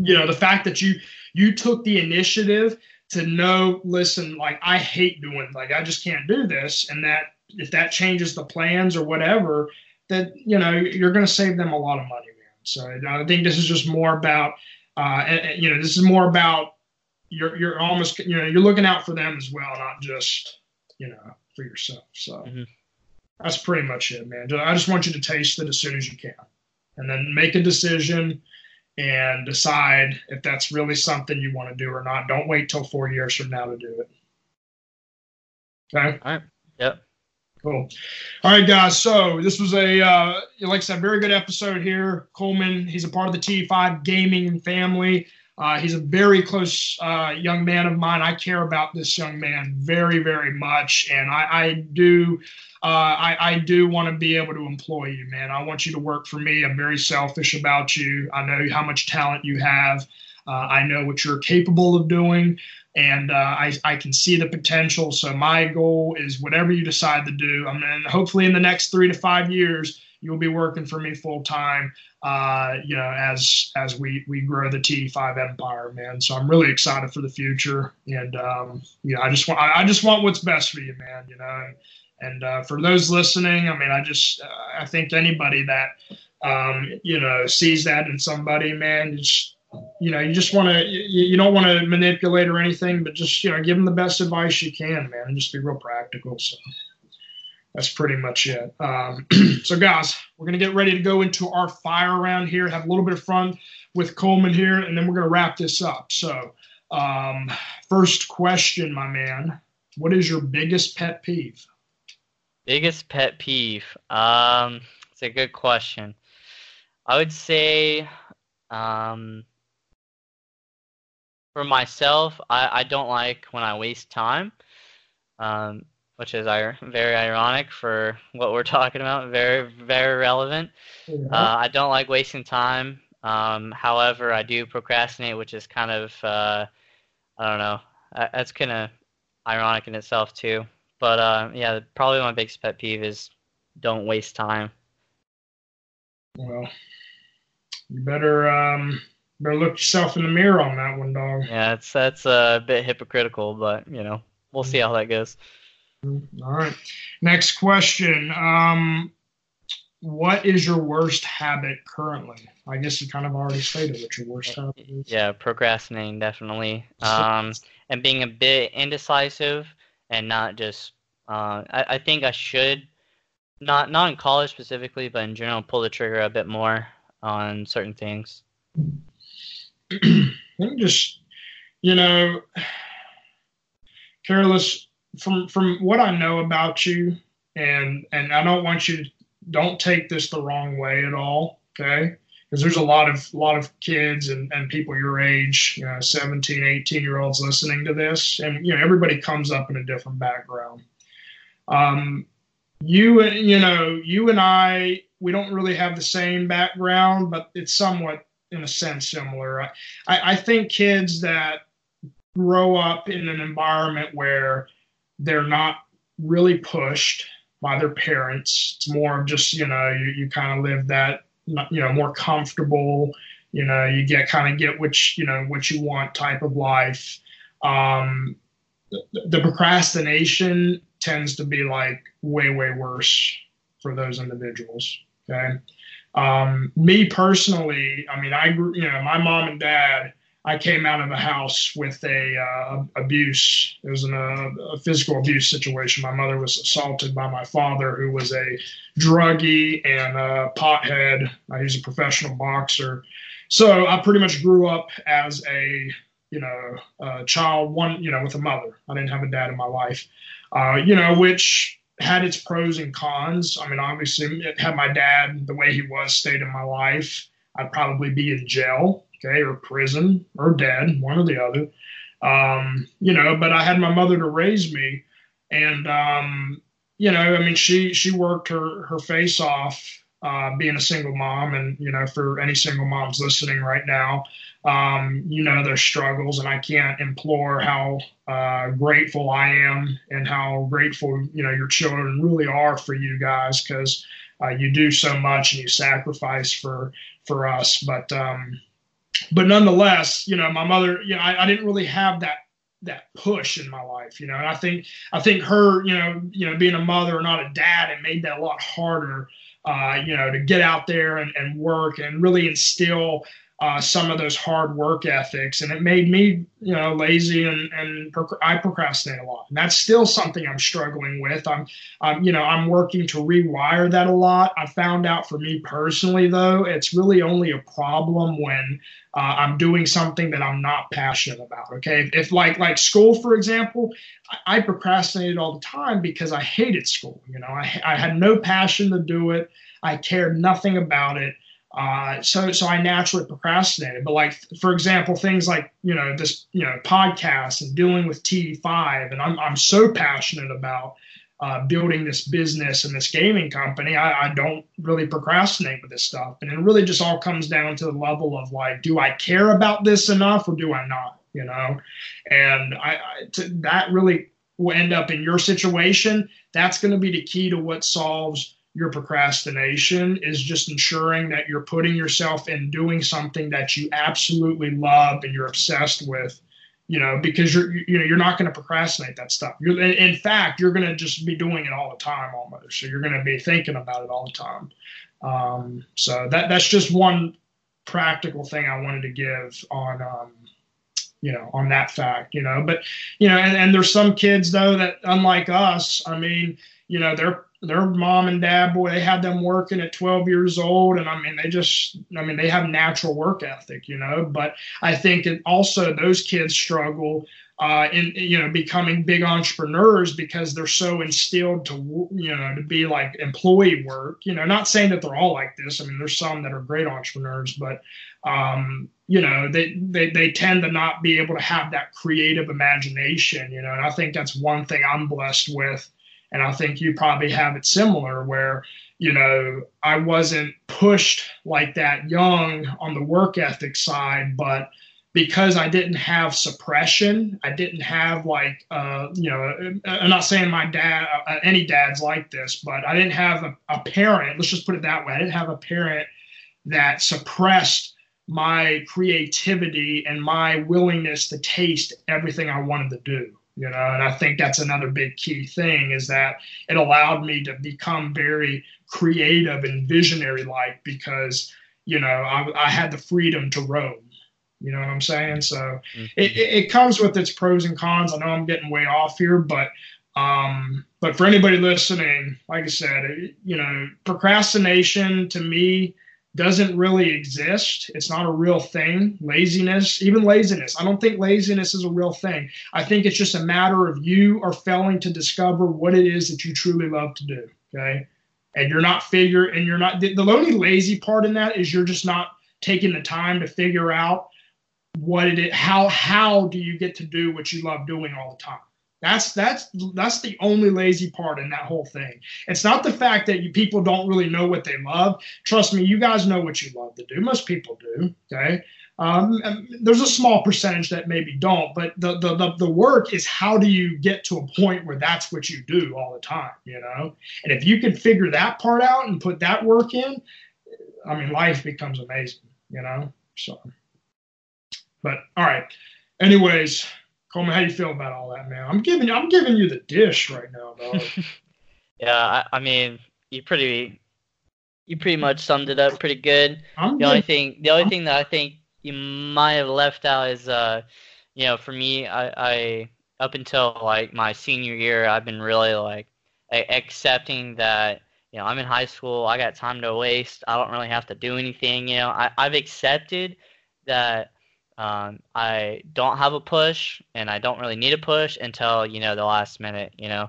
you know, the fact that you you took the initiative to know, listen, like, I hate doing, like, I just can't do this. And that if that changes the plans or whatever, that, you know, you're going to save them a lot of money. So I think this is just more about, uh, you know, this is more about you're you're almost, you know, you're looking out for them as well, not just, you know, for yourself. So mm-hmm. That's pretty much it, man. I just want you to taste it as soon as you can, and then make a decision and decide if that's really something you want to do or not. Don't wait till four years from now to do it. Okay. All right. Yep. Cool. All right, guys. So this was a, uh, like I said, very good episode here. Coleman, he's a part of the T E five gaming family. Uh, he's a very close uh, young man of mine. I care about this young man very, very much. And I, I do uh, I, I do want to be able to employ you, man. I want you to work for me. I'm very selfish about you. I know how much talent you have. Uh, I know what you're capable of doing. And uh, I, I can see the potential. So my goal is whatever you decide to do, I mean, and hopefully in the next three to five years, you'll be working for me full time, uh, you know, as as we, we grow the T E five empire, man. So I'm really excited for the future. And, um, you know, I just want I, I just want what's best for you, man, you know. And, and uh, for those listening, I mean, I just uh, I think anybody that, um, you know, sees that in somebody, man, it's you know, you just want to, you, you don't want to manipulate or anything, but just, you know, give them the best advice you can, man, and just be real practical. So that's pretty much it. Um, so guys, we're going to get ready to go into our fire round here, have a little bit of fun with Coleman here, and then we're going to wrap this up. So um, first question, my man, what is your biggest pet peeve? Biggest pet peeve. Um, it's a good question. I would say, um, for myself, I, I don't like when I waste time, um, which is ir- very ironic for what we're talking about, very, very relevant. Yeah. Uh, I don't like wasting time. Um, however, I do procrastinate, which is kind of, uh, I don't know, I, that's kind of ironic in itself too. But uh, yeah, probably my biggest pet peeve is don't waste time. Well, you better... Um... Better look yourself in the mirror on that one, dog. Yeah, it's, that's a bit hypocritical, but, you know, we'll see how that goes. All right. Next question. Um, what is your worst habit currently? I guess you kind of already stated what your worst habit is. Yeah, procrastinating, definitely. Um, and being a bit indecisive and not just uh, – I, I think I should, not not in college specifically, but in general, pull the trigger a bit more on certain things. Let me just, you know, Careless, from from what I know about you, and and I don't want you to, don't take this the wrong way at all, okay? Because there's a lot of lot of kids and, and people your age, you know, seventeen, eighteen year olds listening to this, and you know everybody comes up in a different background. Um, you you know you and I. we don't really have the same background, but it's somewhat, in a sense, similar. I, I think kids that grow up in an environment where they're not really pushed by their parents, it's more of just, you know, you, you kind of live that, you know, more comfortable, you know, you get kind of get which, you know, what you want type of life. Um, the, the procrastination tends to be like way, way worse for those individuals. Okay. Um, me personally, I mean, I grew, you know, my mom and dad, I came out of a house with a, uh, abuse. It was an, uh, a physical abuse situation. My mother was assaulted by my father, who was a druggie and a pothead. Uh, he was a professional boxer. So I pretty much grew up as a, you know, a child, one, you know, with a mother. I didn't have a dad in my life, uh, you know, which had its pros and cons. I mean, obviously, had my dad, the way he was, stayed in my life, I'd probably be in jail. Okay, or prison or dead, one or the other, um, you know, but I had my mother to raise me. And, um, you know, I mean, she, she worked her, her face off, uh, being a single mom. And, you know, for any single moms listening right now, um, you know, their struggles, and I can't implore how, uh, grateful I am and how grateful, you know, your children really are for you guys. 'Cause, uh, you do so much and you sacrifice for, for us. But, um, But nonetheless, you know, my mother, you know, I, I didn't really have that that push in my life, you know, and I think I think her, you know, you know, being a mother and not a dad, it made that a lot harder, uh, you know, to get out there and, and work and really instill uh, some of those hard work ethics. And it made me, you know, lazy and, and proc- I procrastinate a lot. And that's still something I'm struggling with. I'm, I'm, you know, I'm working to rewire that a lot. I found out for me personally, though, it's really only a problem when Uh, I'm doing something that I'm not passionate about. Okay. If, if like, like school, for example, I, I procrastinated all the time because I hated school. You know, I, I had no passion to do it. I cared nothing about it. Uh, so, so I naturally procrastinated, but like, for example, things like, you know, this, you know, podcast and dealing with T E five, and I'm, I'm so passionate about Uh, building this business and this gaming company, I, I don't really procrastinate with this stuff. And it really just all comes down to the level of like, do I care about this enough or do I not? You know, and I, I to, that really will end up in your situation. That's going to be the key to what solves your procrastination, is just ensuring that you're putting yourself in doing something that you absolutely love and you're obsessed with. You know, because you're, you know, you're not going to procrastinate that stuff. You're, in fact, you're going to just be doing it all the time almost. So you're going to be thinking about it all the time. Um, so that that's just one practical thing I wanted to give on, um, you know, on that fact, you know, but, you know, and, and there's some kids though, that unlike us, I mean, you know, they're, their mom and dad, boy, they had them working at twelve years old. And I mean, they just, I mean, they have natural work ethic, you know, but I think it also those kids struggle uh, in, you know, becoming big entrepreneurs because they're so instilled to, you know, to be like employee work, you know, not saying that they're all like this. I mean, there's some that are great entrepreneurs, but, um, you know, they, they, they tend to not be able to have that creative imagination, you know, and I think that's one thing I'm blessed with. And I think you probably have it similar where, you know, I wasn't pushed like that young on the work ethic side, but because I didn't have suppression, I didn't have like, uh, you know, I'm not saying my dad, uh, any dad's like this, but I didn't have a, a parent, let's just put it that way. I didn't have a parent that suppressed my creativity and my willingness to taste everything I wanted to do. You know, and I think that's another big key thing is that it allowed me to become very creative and visionary like because, you know, I, I had the freedom to roam. You know what I'm saying? So mm-hmm. it, it comes with its pros and cons. I know I'm getting way off here, but um, but for anybody listening, like I said, it, you know, procrastination to me doesn't really exist. It's not a real thing. Laziness, even laziness. I don't think laziness is a real thing. I think it's just a matter of you are failing to discover what it is that you truly love to do. Okay. And you're not figure and you're not, the only lazy part in that is you're just not taking the time to figure out what it is, how, how do you get to do what you love doing all the time? That's that's that's the only lazy part in that whole thing. It's not the fact that you people don't really know what they love. Trust me, you guys know what you love to do. Most people do. Okay. Um, there's a small percentage that maybe don't, but the, the, the, the work is how do you get to a point where that's what you do all the time, you know? And if you can figure that part out and put that work in, I mean, life becomes amazing, you know? So, but all right. Anyways, Coleman, how do you feel about all that, man? I'm giving I'm giving you the dish right now, dog. Yeah, I, I mean, you pretty you pretty much summed it up pretty good. I'm the only thing the only I'm, thing that I think you might have left out is, uh, you know, for me, I, I up until like my senior year, I've been really like a- accepting that, you know, I'm in high school, I got time to waste, I don't really have to do anything. You know, I, I've accepted that. Um, I don't have a push, and I don't really need a push until, you know, the last minute, you know.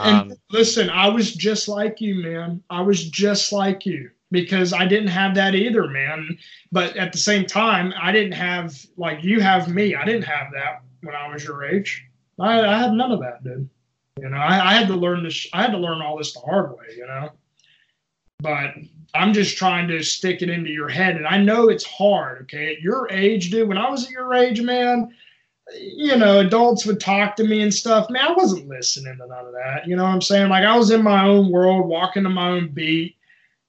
Um, and listen, I was just like you, man. I was just like you because I didn't have that either, man. But at the same time, I didn't have, like, you have me. I didn't have that when I was your age. I, I had none of that, dude. You know, I, I had to learn this. I had to learn all this the hard way, you know. But I'm just trying to stick it into your head. And I know it's hard, okay? At your age, dude, when I was at your age, man, you know, adults would talk to me and stuff. Man, I wasn't listening to none of that. You know what I'm saying? Like, I was in my own world, walking to my own beat.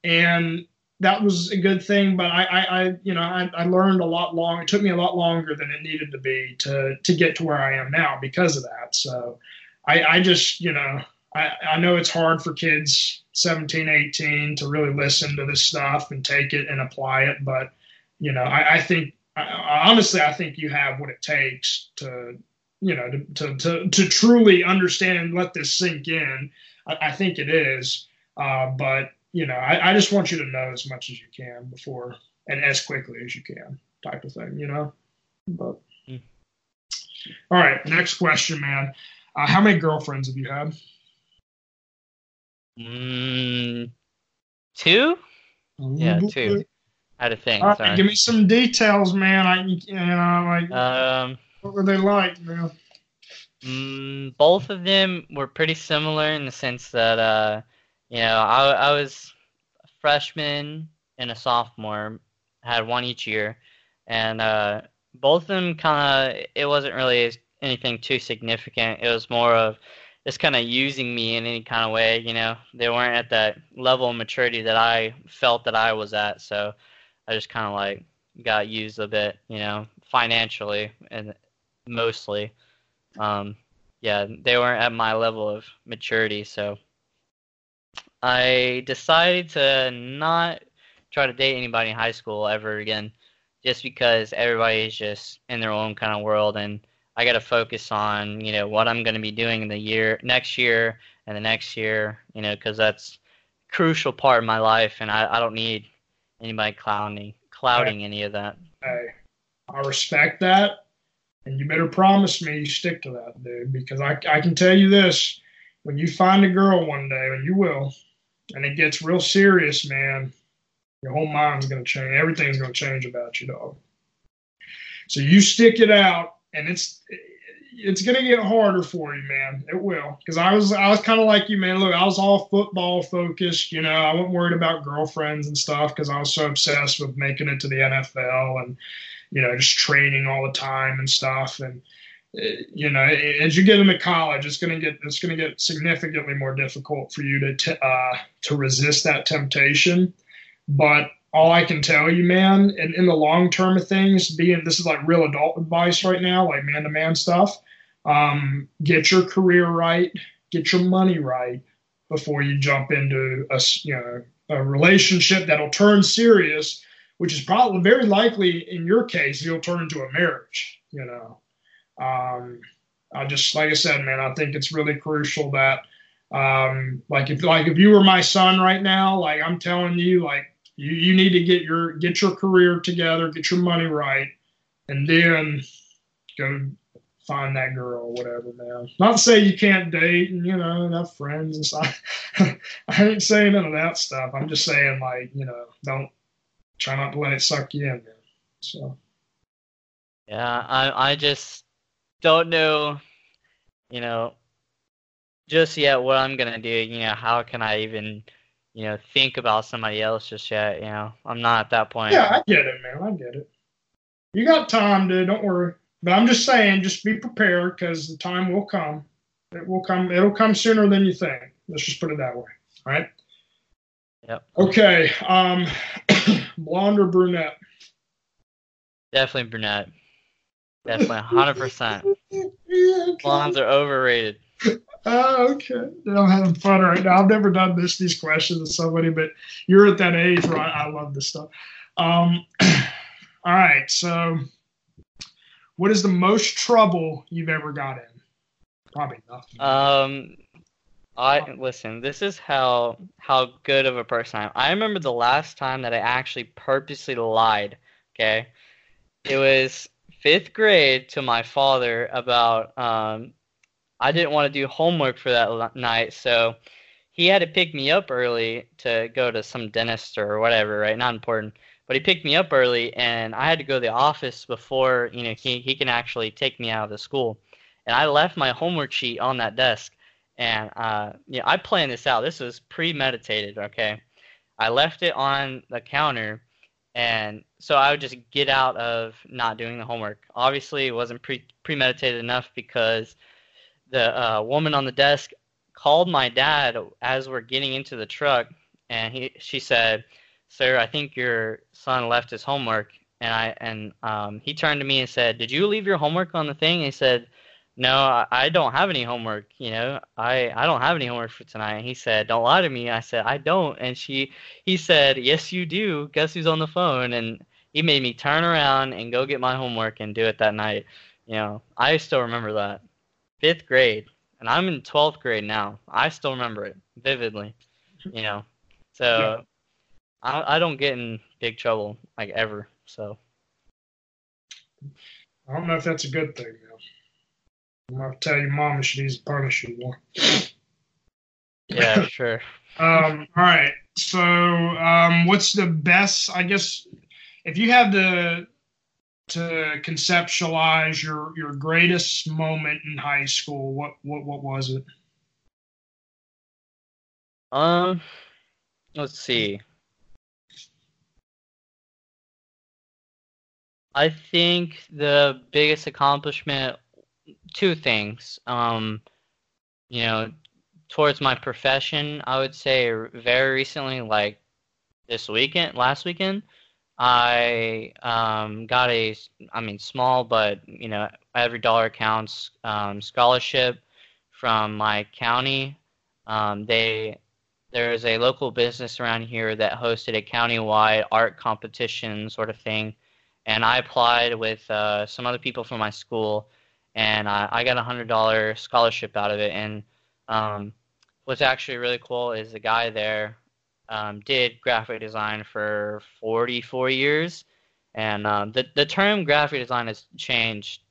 And that was a good thing. But I, I, I you know, I, I learned a lot longer. It took me a lot longer than it needed to be to, to get to where I am now because of that. So I, I just, you know, I, I know it's hard for kids seventeen, eighteen to really listen to this stuff and take it and apply it. But, you know, I, I think, I, honestly, I think you have what it takes to, you know, to, to, to, to truly understand and let this sink in. I, I think it is. Uh, but, you know, I, I just want you to know as much as you can before and as quickly as you can type of thing, you know. But mm. All right. Next question, man. Uh, how many girlfriends have you had? Mm, two? Yeah, two. I had a thing. All right, sorry. Give me some details, man. I, you know, like, um, what were they like, man? Mm, both of them were pretty similar in the sense that, uh, you know, I, I was a freshman and a sophomore, had one each year, and uh, both of them kind of, it wasn't really anything too significant. It was more of, it's kind of using me in any kind of way, you know. They weren't at that level of maturity that I felt that I was at, so I just kind of, like, got used a bit, you know, financially and mostly. Um, yeah, they weren't at my level of maturity, so I decided to not try to date anybody in high school ever again just because everybody's just in their own kind of world, and I got to focus on, you know, what I'm going to be doing in the year, next year, and the next year, you know, because that's a crucial part of my life, and I, I don't need anybody clouding, clouding hey. any of that. Hey, I respect that, and you better promise me you stick to that, dude, because I, I can tell you this, when you find a girl one day, and you will, and it gets real serious, man, your whole mind's going to change. Everything's going to change about you, dog. So you stick it out. And it's it's gonna get harder for you, man. It will, because I was I was kind of like you, man. Look, I was all football focused, you know. I wasn't worried about girlfriends and stuff because I was so obsessed with making it to the N F L and, you know, just training all the time and stuff. And you know, as you get into college, it's gonna get it's gonna get significantly more difficult for you to t- uh, to resist that temptation, but. All I can tell you, man, and in the long term of things, being this is like real adult advice right now, like man-to-man stuff, um, get your career right, get your money right before you jump into a, you know, a relationship that'll turn serious, which is probably very likely in your case, you'll turn into a marriage, you know. Um, I just, like I said, man, I think it's really crucial that, um, like if like if you were my son right now, like I'm telling you, like, You you need to get your get your career together, get your money right, and then go find that girl or whatever, man. Not to say you can't date and, you know, and have friends and stuff. I ain't saying none of that stuff. I'm just saying, like, you know, don't try not to let it suck you in, man. So. Yeah, I I just don't know, you know, just yet what I'm going to do. You know, how can I even, you know, think about somebody else just yet? You know, I'm not at that point. Yeah, I get it, man. I get it. You got time, dude. Don't worry. But I'm just saying, just be prepared, because the time will come. It will come. It'll come sooner than you think. Let's just put it that way. All right? Yep. Okay. Um, blonde or brunette? Definitely brunette. Definitely one hundred percent. Okay. Blondes are overrated. Oh, okay. I'm having fun right now. I've never done this, these questions with somebody, but you're at that age where I, I love this stuff. Um, all right. So what is the most trouble you've ever got in? Probably nothing. Um, I listen, this is how how good of a person I am. I remember the last time that I actually purposely lied, okay? It was fifth grade to my father about um, I didn't want to do homework for that l- night, so he had to pick me up early to go to some dentist or whatever, right? Not important. But he picked me up early, and I had to go to the office before, you know, he, he can actually take me out of the school. And I left my homework sheet on that desk. And uh, you know, I planned this out. This was premeditated, okay? I left it on the counter, and so I would just get out of not doing the homework. Obviously, it wasn't pre- premeditated enough because the uh, woman on the desk called my dad as we're getting into the truck, and he she said, "Sir, I think your son left his homework." And I and um, he turned to me and said, "Did you leave your homework on the thing?" And he said, "No, I don't have any homework, you know. I, I don't have any homework for tonight." And he said, "Don't lie to me." I said, "I don't." And she, he said, "Yes, you do. Guess who's on the phone?" And he made me turn around and go get my homework and do it that night. You know, I still remember that. Fifth grade. And I'm in twelfth grade now. I still remember it vividly, you know. So yeah. I, I don't get in big trouble, like, ever. So I don't know if that's a good thing, though. I'm going to tell your mama she needs to punish you more. Yeah, sure. um, all right. So um, what's the best, I guess, if you had to, to conceptualize your, your greatest moment in high school, what, what, what was it? Um, let's see. I think the biggest accomplishment, two things, um, you know, towards my profession, I would say very recently, like this weekend, last weekend, I um, got a, I mean, small, but, you know, every dollar counts um, scholarship from my county. Um, they, there is a local business around here that hosted a countywide art competition sort of thing. And I applied with uh, some other people from my school. And I, I got a one hundred dollars scholarship out of it. And um, what's actually really cool is the guy there um, did graphic design for forty-four years. And um, the, the term graphic design has changed,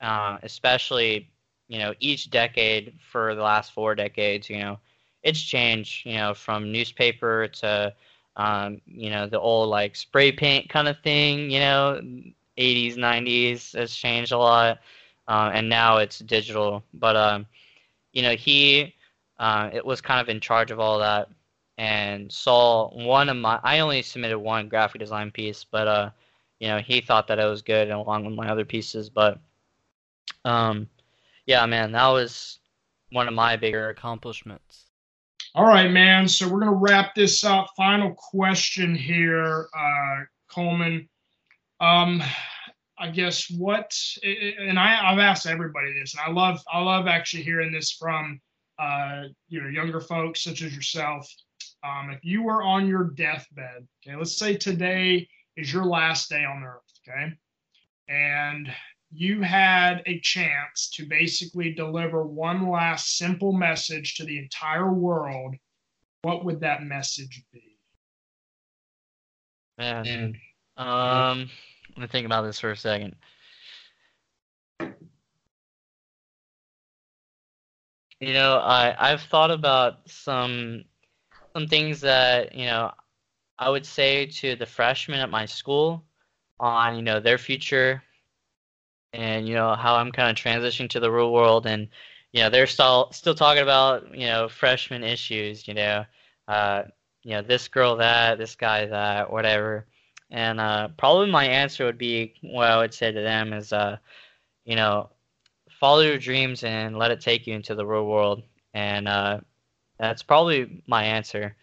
uh, especially, you know, each decade for the last four decades, you know. It's changed, you know, from newspaper to, um, you know, the old, like, spray paint kind of thing, you know, eighties, nineties. It's changed a lot. Uh, and now it's digital, but um, you know, he uh, it was kind of in charge of all that, and saw one of my. I only submitted one graphic design piece, but uh, you know, he thought that it was good, and along with my other pieces. But um, yeah, man, that was one of my bigger accomplishments. All right, man. So we're gonna wrap this up. Final question here, uh, Coleman. Um. I guess what, and I, I've asked everybody this, and I love, I love actually hearing this from, uh, you know, younger folks such as yourself. Um, if you were on your deathbed, okay, let's say today is your last day on earth, okay, and you had a chance to basically deliver one last simple message to the entire world, what would that message be? Man, and, um. Let me think about this for a second. You know, I, I've thought about some some things that, you know, I would say to the freshmen at my school on, you know, their future and, you know, how I'm kind of transitioning to the real world and, you know, they're still still talking about, you know, freshman issues, you know, uh, you know, this girl that, this guy that, whatever. And uh, probably my answer would be, what I would say to them is, uh, you know, follow your dreams and let it take you into the real world. And uh, that's probably my answer.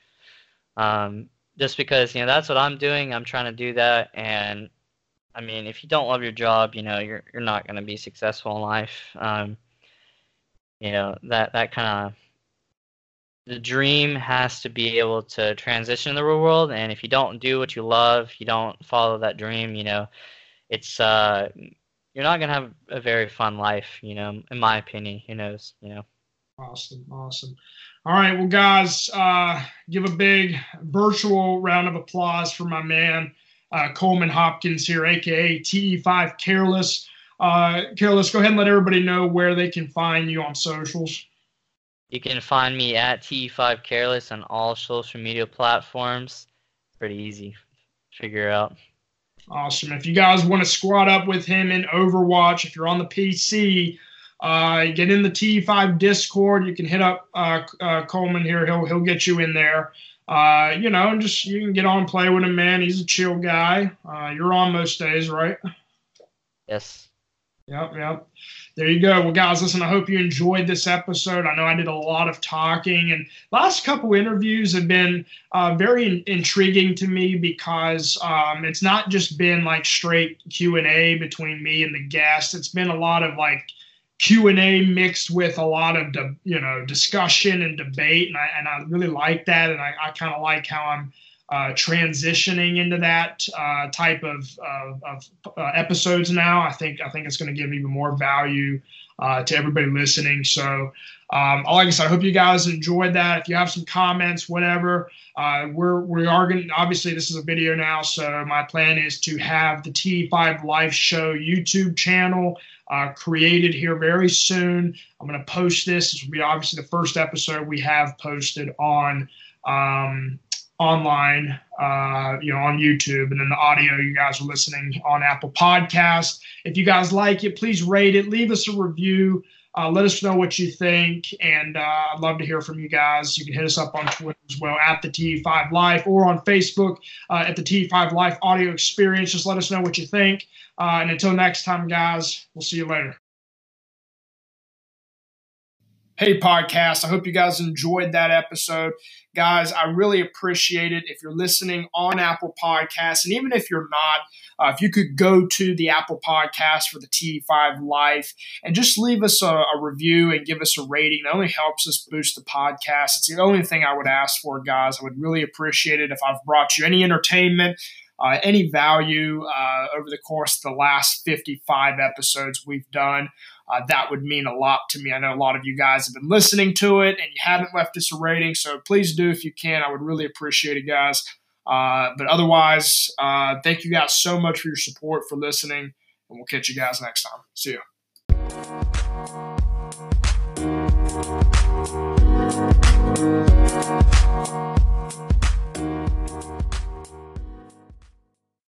Um, just because, you know, that's what I'm doing. I'm trying to do that. And, I mean, if you don't love your job, you know, you're you're not going to be successful in life. Um, you know, that, that kind of... The dream has to be able to transition to the real world, and if you don't do what you love, you don't follow that dream, you know, it's uh, you're not gonna have a very fun life, you know. In my opinion, who knows, you know. Awesome, awesome. All right, well, guys, uh, give a big virtual round of applause for my man uh, Coleman Hopkins here, aka T E five Careless. Uh, Careless, go ahead and let everybody know where they can find you on socials. You can find me at T E five Careless on all social media platforms. Pretty easy to figure out. Awesome. If you guys want to squad up with him in Overwatch, if you're on the P C, uh, get in the T E five Discord. You can hit up uh, uh, Coleman here. He'll he'll get you in there. Uh, you know, and just you can get on and play with him, man. He's a chill guy. Uh, you're on most days, right? Yes. Yep, yep. There you go. Well, guys, listen, I hope you enjoyed this episode. I know I did a lot of talking, and last couple interviews have been uh, very in- intriguing to me because um, it's not just been like straight Q and A between me and the guest. It's been a lot of like Q and A mixed with a lot of, de- you know, discussion and debate, and I, and I really like that, and I, I kind of like how I'm Uh, transitioning into that uh, type of, uh, of uh, episodes now. I think I think it's going to give even more value uh, to everybody listening. So, um, like I said, I hope you guys enjoyed that. If you have some comments, whatever, uh, we're we are going. Obviously, this is a video now, so my plan is to have the T E five Life Show YouTube channel uh, created here very soon. I'm going to post this. This will be obviously the first episode we have posted on. Um, online, uh, you know, on YouTube, and then the audio, you guys are listening on Apple Podcasts. If you guys like it, please rate it, leave us a review, uh, let us know what you think, and uh, I'd love to hear from you guys. You can hit us up on Twitter as well, at the T E five Life, or on Facebook, uh, at the T E five Life Audio Experience. Just let us know what you think, uh, and until next time, guys, we'll see you later. Hey, podcast. I hope you guys enjoyed that episode. Guys, I really appreciate it. If you're listening on Apple Podcasts, and even if you're not, uh, if you could go to the Apple Podcast for the T E five Life and just leave us a, a review and give us a rating. It only helps us boost the podcast. It's the only thing I would ask for, guys. I would really appreciate it if I've brought you any entertainment, Uh, any value uh, over the course of the last fifty-five episodes we've done. Uh, that would mean a lot to me. I know a lot of you guys have been listening to it and you haven't left us a rating, so please do if you can. I would really appreciate it, guys. Uh, but otherwise, uh, thank you guys so much for your support, for listening, and we'll catch you guys next time. See ya.